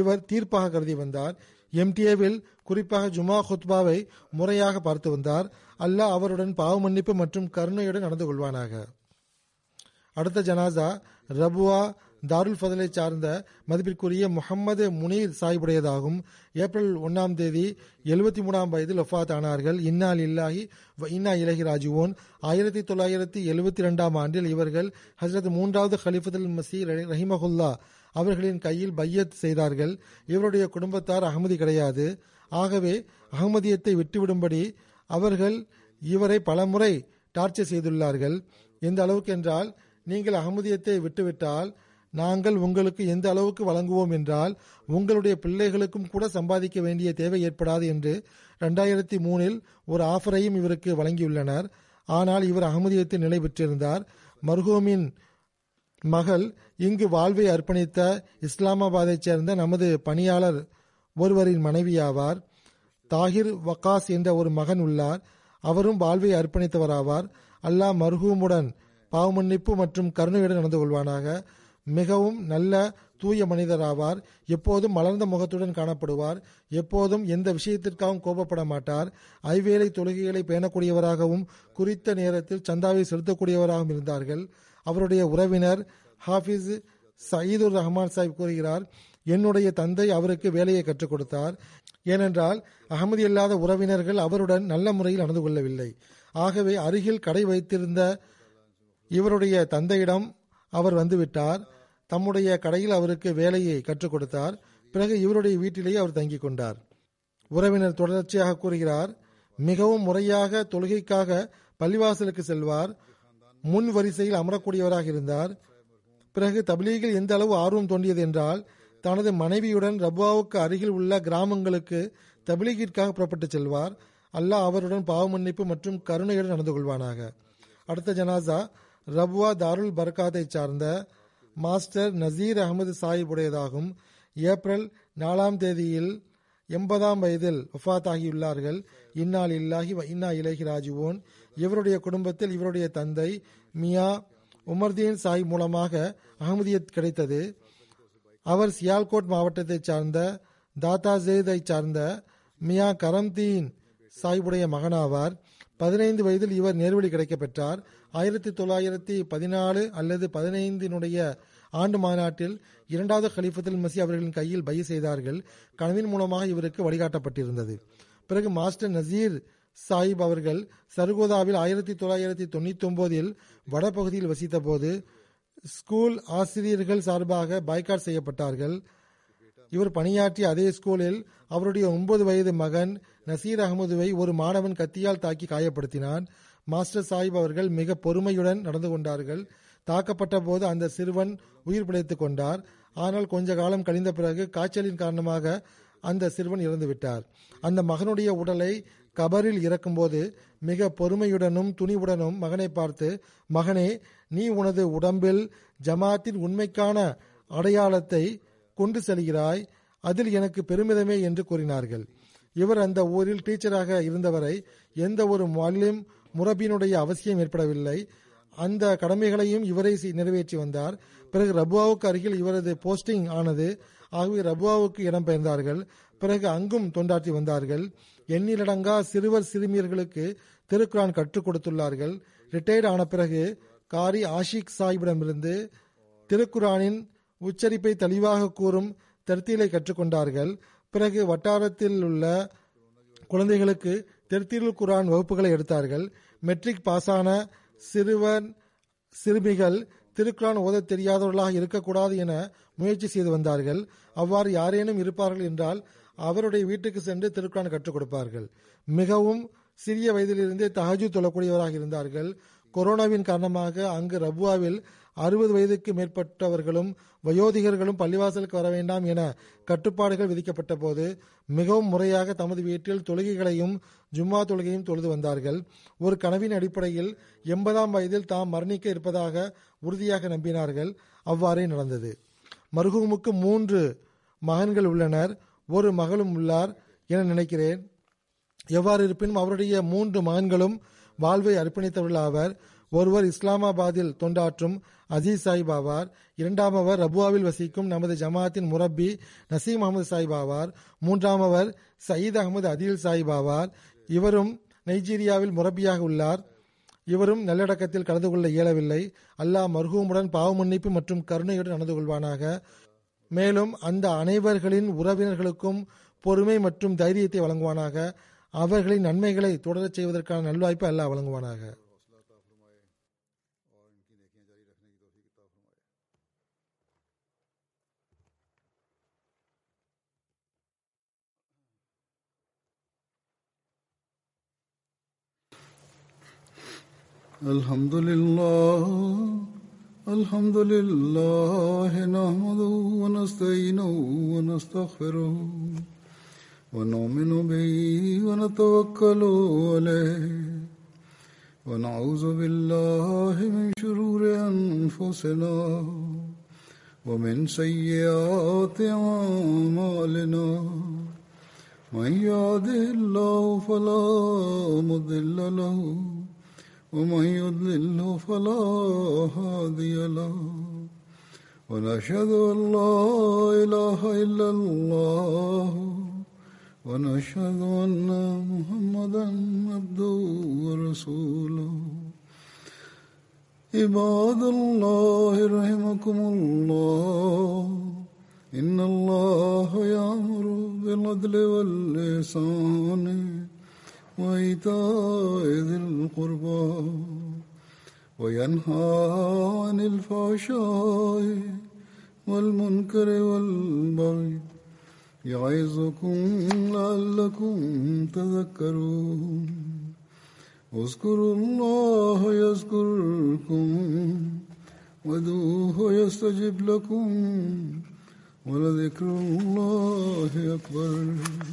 இவர் தீர்ப்பாக கருதி வந்தார். எம்டிஏவில் குறிப்பாக ஜுமா குத்பாவை முறையாக பார்த்து வந்தார். அல்லாஹ் அவருடன் பாவ மன்னிப்பு மற்றும் கருணையுடன் நடந்து கொள்வானாக. அடுத்த ஜனாசா ரபுவா தாருல் ஃபதலை சார்ந்த மதிப்பிற்குரிய முகமது முனீர் சாஹிபுடையதாகும். ஏப்ரல் 1 73 வயதில் வஃபாத் ஆனார்கள். இன்னா லில்லாஹி வ இன்னா இலைஹி ராஜிஊன். 1972 ஆண்டில் இவர்கள் ஹசரத் 3வது ஹலிஃபத்துல் மசீஹ் ரஹிமஹுல்லா அவர்களின் கையில் பையத் செய்தார்கள். இவருடைய குடும்பத்தார் அகமதி கிடையாது. ஆகவே அகமதியத்தை விட்டுவிடும்படி அவர்கள் இவரை பலமுறை டார்ச்சர் செய்துள்ளார்கள். எந்த அளவுக்கு என்றால், நீங்கள் அகமதியத்தை விட்டுவிட்டால் நாங்கள் உங்களுக்கு எந்த அளவுக்கு வழங்குவோம் என்றால் உங்களுடைய பிள்ளைகளுக்கும் கூட சம்பாதிக்க வேண்டிய தேவை ஏற்படாது என்று 2003 ஒரு ஆஃபரையும் இவருக்கு வழங்கியுள்ளனர். ஆனால் இவர் அகமதியத்தை நிலை பெற்றிருந்தார். மர்ஹூமின் மகள் இங்கு வாழ்வை அர்ப்பணித்த இஸ்லாமாபாத்தைச் சேர்ந்த நமது பணியாளர் ஒருவரின் மனைவியாவார். தாகிர் வக்காஸ் என்ற ஒரு மகன் உள்ளார். அவரும் வாழ்வை அர்ப்பணித்தவராவார். அல்லாஹ் மர்ஹூமுடன் பாவ மன்னிப்பு மற்றும் கருணையுடன் நடந்து கொள்வானாக. மிகவும் நல்ல தூய மனிதராவார். எப்போதும் மலர்ந்த முகத்துடன் காணப்படுவார். எப்போதும் எந்த விஷயத்திற்காகவும் கோபப்பட மாட்டார். ஐவேளை தொழுகைகளை பேணக்கூடியவராகவும் குறித்த நேரத்தில் சந்தாவை செலுத்தக்கூடியவராகவும் இருந்தார்கள். அவருடைய உறவினர் ஹாஃபிஸ் சயீதுர் ரஹ்மான் சாஹிப் கூறுகிறார், என்னுடைய தந்தை அவருக்கு வேலையை கற்றுக் கொடுத்தார். ஏனென்றால் அகமதி இல்லாத உறவினர்கள் அவருடன் நல்ல முறையில் நடந்து கொள்ளவில்லை. ஆகவே அருகில் கடை வைத்திருந்த இவருடைய தந்தையிடம் அவர் வந்துவிட்டார். தம்முடைய கடையில் அவருக்கு வேலையை கற்றுக் கொடுத்தார். பிறகு இவருடைய வீட்டிலேயே அவர் தங்கி கொண்டார். உறவினர் தொடர்ச்சியாக கூறுகிறார், மிகவும் முறையாக தொழுகைக்காக பள்ளிவாசலுக்கு செல்வார். முன் வரிசையில் அமரக்கூடியவராக இருந்தார். பிறகு தபிலீகில் எந்த அளவு ஆர்வம் தோன்றியது என்றால், தனது மனைவியுடன் ரபுவாவுக்கு அருகில் உள்ள கிராமங்களுக்கு தபிலீகிற்காக புறப்பட்டு செல்வார். அல்லாஹ் அவருடன் பாவமன்னிப்பு மற்றும் கருணையுடன் நடந்து கொள்வானாக. அடுத்த ஜனாசா ரபுவா தாருல் பர்காத்தை சார்ந்த மாஸ்டர் நசீர் அகமது சாஹிப் உடையதாகும். ஏப்ரல் 4ஆம் தேதியில் 80ஆம் வயதில் வஃபாத் ஆகியுள்ளார்கள். இன்னால் இல்லாஹி இன்னா இலைஹி ராஜிவோன். இவருடைய குடும்பத்தில் இவருடைய தந்தை மியா உமர்தீன் சாஹிப் மூலமாக அகமதியத் கிடைத்தது. அவர் சியால்கோட் மாவட்டத்தை சார்ந்த தாத்தா ஜெயிதை சார்ந்த மியா கரம்தீன் சாஹிபுடைய மகனாவார். 15 வயதில் இவர் நேர்வழி கிடைக்கப்பெற்றார். 1914 அல்லது 15னுடைய ஆண்டு மாநாட்டில் 2வது கலீஃபத்துல் மசி அவர்களின் கையில் பை செய்தார்கள். கனவின் மூலமாக இவருக்கு வழிகாட்டப்பட்டிருந்தது. பிறகு மாஸ்டர் நசீர் சாஹிப் அவர்கள் சர்கோதாவில் 1999இல் வடபகுதியில் வசித்த போது ஸ்கூல் ஆசிரியர்கள் சார்பாக பாய்காட் செய்யப்பட்டார்கள். இவர் பணியாற்றிய அதே ஸ்கூலில் அவருடைய 9 வயது மகன் நசீர் அகமதுவை ஒரு மாணவன் கத்தியால் தாக்கி காயப்படுத்தினான். மாஸ்டர் சாஹிப் அவர்கள் மிக பொறுமையுடன் நடந்து கொண்டார்கள். தாக்கப்பட்ட போது அந்த சிறுவன் உயிர் பிழைத்துக் கொண்டார். ஆனால் கொஞ்ச காலம் கழிந்த பிறகு காய்ச்சலின் காரணமாக அந்த சிறுவன் இறந்துவிட்டார். அந்த மகனுடைய உடலை கபரில் இறக்கும்போது மிக பொறுமையுடனும் துணிவுடனும் மகனை பார்த்து, மகனே, நீ உனது உடம்பில் ஜமாத்தின் உண்மைக்கான அடையாளத்தை கொண்டு செல்கிறாய், அதில் எனக்கு பெருமிதமே என்று கூறினார்கள். இவர் அந்த ஊரில் டீச்சராக இருந்தவரை எந்த ஒரு முஅல்லிம் முரபியினுடைய அவசியம் ஏற்படவில்லை. அந்த கடமைகளையும் இவரை நிறைவேற்றி வந்தார். பிறகு ரபுவாவுக்கு அருகில் இவரது போஸ்டிங் ஆனது. ஆகவே ரபுவாவுக்கு இடம்பெயர்ந்தார்கள். பிறகு அங்கும் தொண்டாற்றி வந்தார்கள். எண்ணிலடங்கா சிறுவர் சிறுமியர்களுக்கு திருக்குரான் கற்றுக் கொடுத்துள்ளார்கள். ரிட்டையர்ட் ஆன பிறகு காரி ஆஷிக் சாஹிபிடமிருந்து திருக்குரானின் உச்சரிப்பை தெளிவாக கூறும் தெர்த்தீலை கற்றுக்கொண்டார்கள். பிறகு வட்டாரத்தில் உள்ள குழந்தைகளுக்கு தெர்த்தீல் குரான் வகுப்புகளை எடுத்தார்கள். மெட்ரிக் பாஸான சிறுவர் சிறுமிகள் திருக்குரான் ஓதத் தெரியாதவர்களாக இருக்கக்கூடாது என முயற்சி செய்து வந்தார்கள். அவ்வாறு யாரேனும் இருப்பார்கள் என்றால் அவருடைய வீட்டுக்கு சென்று திருக்குரான் கற்றுக் கொடுப்பார்கள். மிகவும் சிறிய வயதிலிருந்தே தஹஜ்ஜுத் தொழக்கூடியவராக இருந்தார்கள். கொரோனாவின் காரணமாக அங்கு ரபுவாவில் 60 வயதுக்கு மேற்பட்டவர்களும் வயோதிகர்களும் பள்ளிவாசலுக்கு வர வேண்டாம் என கட்டுப்பாடுகள் விதிக்கப்பட்ட போது மிகவும் முறையாக தமது வீட்டில் தொழுகைகளையும் ஜும்மா தொழுகையும் தொழுது வந்தார்கள். ஒரு கனவின் அடிப்படையில் 80ஆம் வயதில் தாம் மரணிக்க இருப்பதாக உறுதியாக நம்பினார்கள். அவ்வாறே நடந்தது. மர்ஹூமுக்கு 3 மகன்கள் உள்ளனர். ஒரு மகளும் உள்ளார் என நினைக்கிறேன். எவ்வாறு இருப்பினும் அவருடைய 3 மகன்களும் வாழ்வை அர்ப்பணித்தவர்கள் ஆவர். ஒருவர் இஸ்லாமாபாத்தில் தொண்டாற்றும் அசீஸ் சாஹிப் ஆவார். 2ஆமவர் ரபுவாவில் வசிக்கும் நமது ஜமாத்தின் முரப்பி நசீம் அகமது சாஹிப் ஆவார். 3ஆமவர் சயீத் அகமது அதில் சாஹிப் ஆவார். இவரும் நைஜீரியாவில் முரப்பியாக உள்ளார். இவரும் நல்லடக்கத்தில் கலந்து கொள்ள இயலவில்லை. அல்லாஹ் மர்ஹூமுடன் பாவமன்னிப்பு மற்றும் கருணையுடன் நடந்து கொள்வானாக. மேலும் அந்த அனைவர்களின் உறவினர்களுக்கும் பொறுமை மற்றும் தைரியத்தை வழங்குவானாக. அவர்களின் நன்மைகளை தொடரச் செய்வதற்கான நல்வாய்ப்பை அல்லாஹ் வழங்குவானாக. அல்ஹம்துலில்லாஹ் அல்ஹம்துலில்லாஹ் நஹ்மதுஹு வ நஸ்தஈனுஹு வ நஸ்தக்ஃபிருஹு வ நுமினு பிஹி வ நதவக்கலு அலைஹி வ நஊது பில்லாஹி மின் ஷுரூரி அன்ஃபுஸினா வ மின் ஸய்யிஆத்தி அமாலினா மன் யஹ்திஹில்லாஹு ஃபலா முதில்ல லஹு ومن يضلله فلا هادي له ونشهد أن لا إله إلا الله ونشهد أن محمدا عبده ورسوله عباد الله رحمكم الله إن الله يأمر بالعدل والإحسان وإيتاء ذي القربى وينهى عن الفحشاء والمنكر والبغي يعظكم لعلكم تذكرون اذكروا الله يذكركم وادعوه يستجب لكم ولذكر الله أكبر.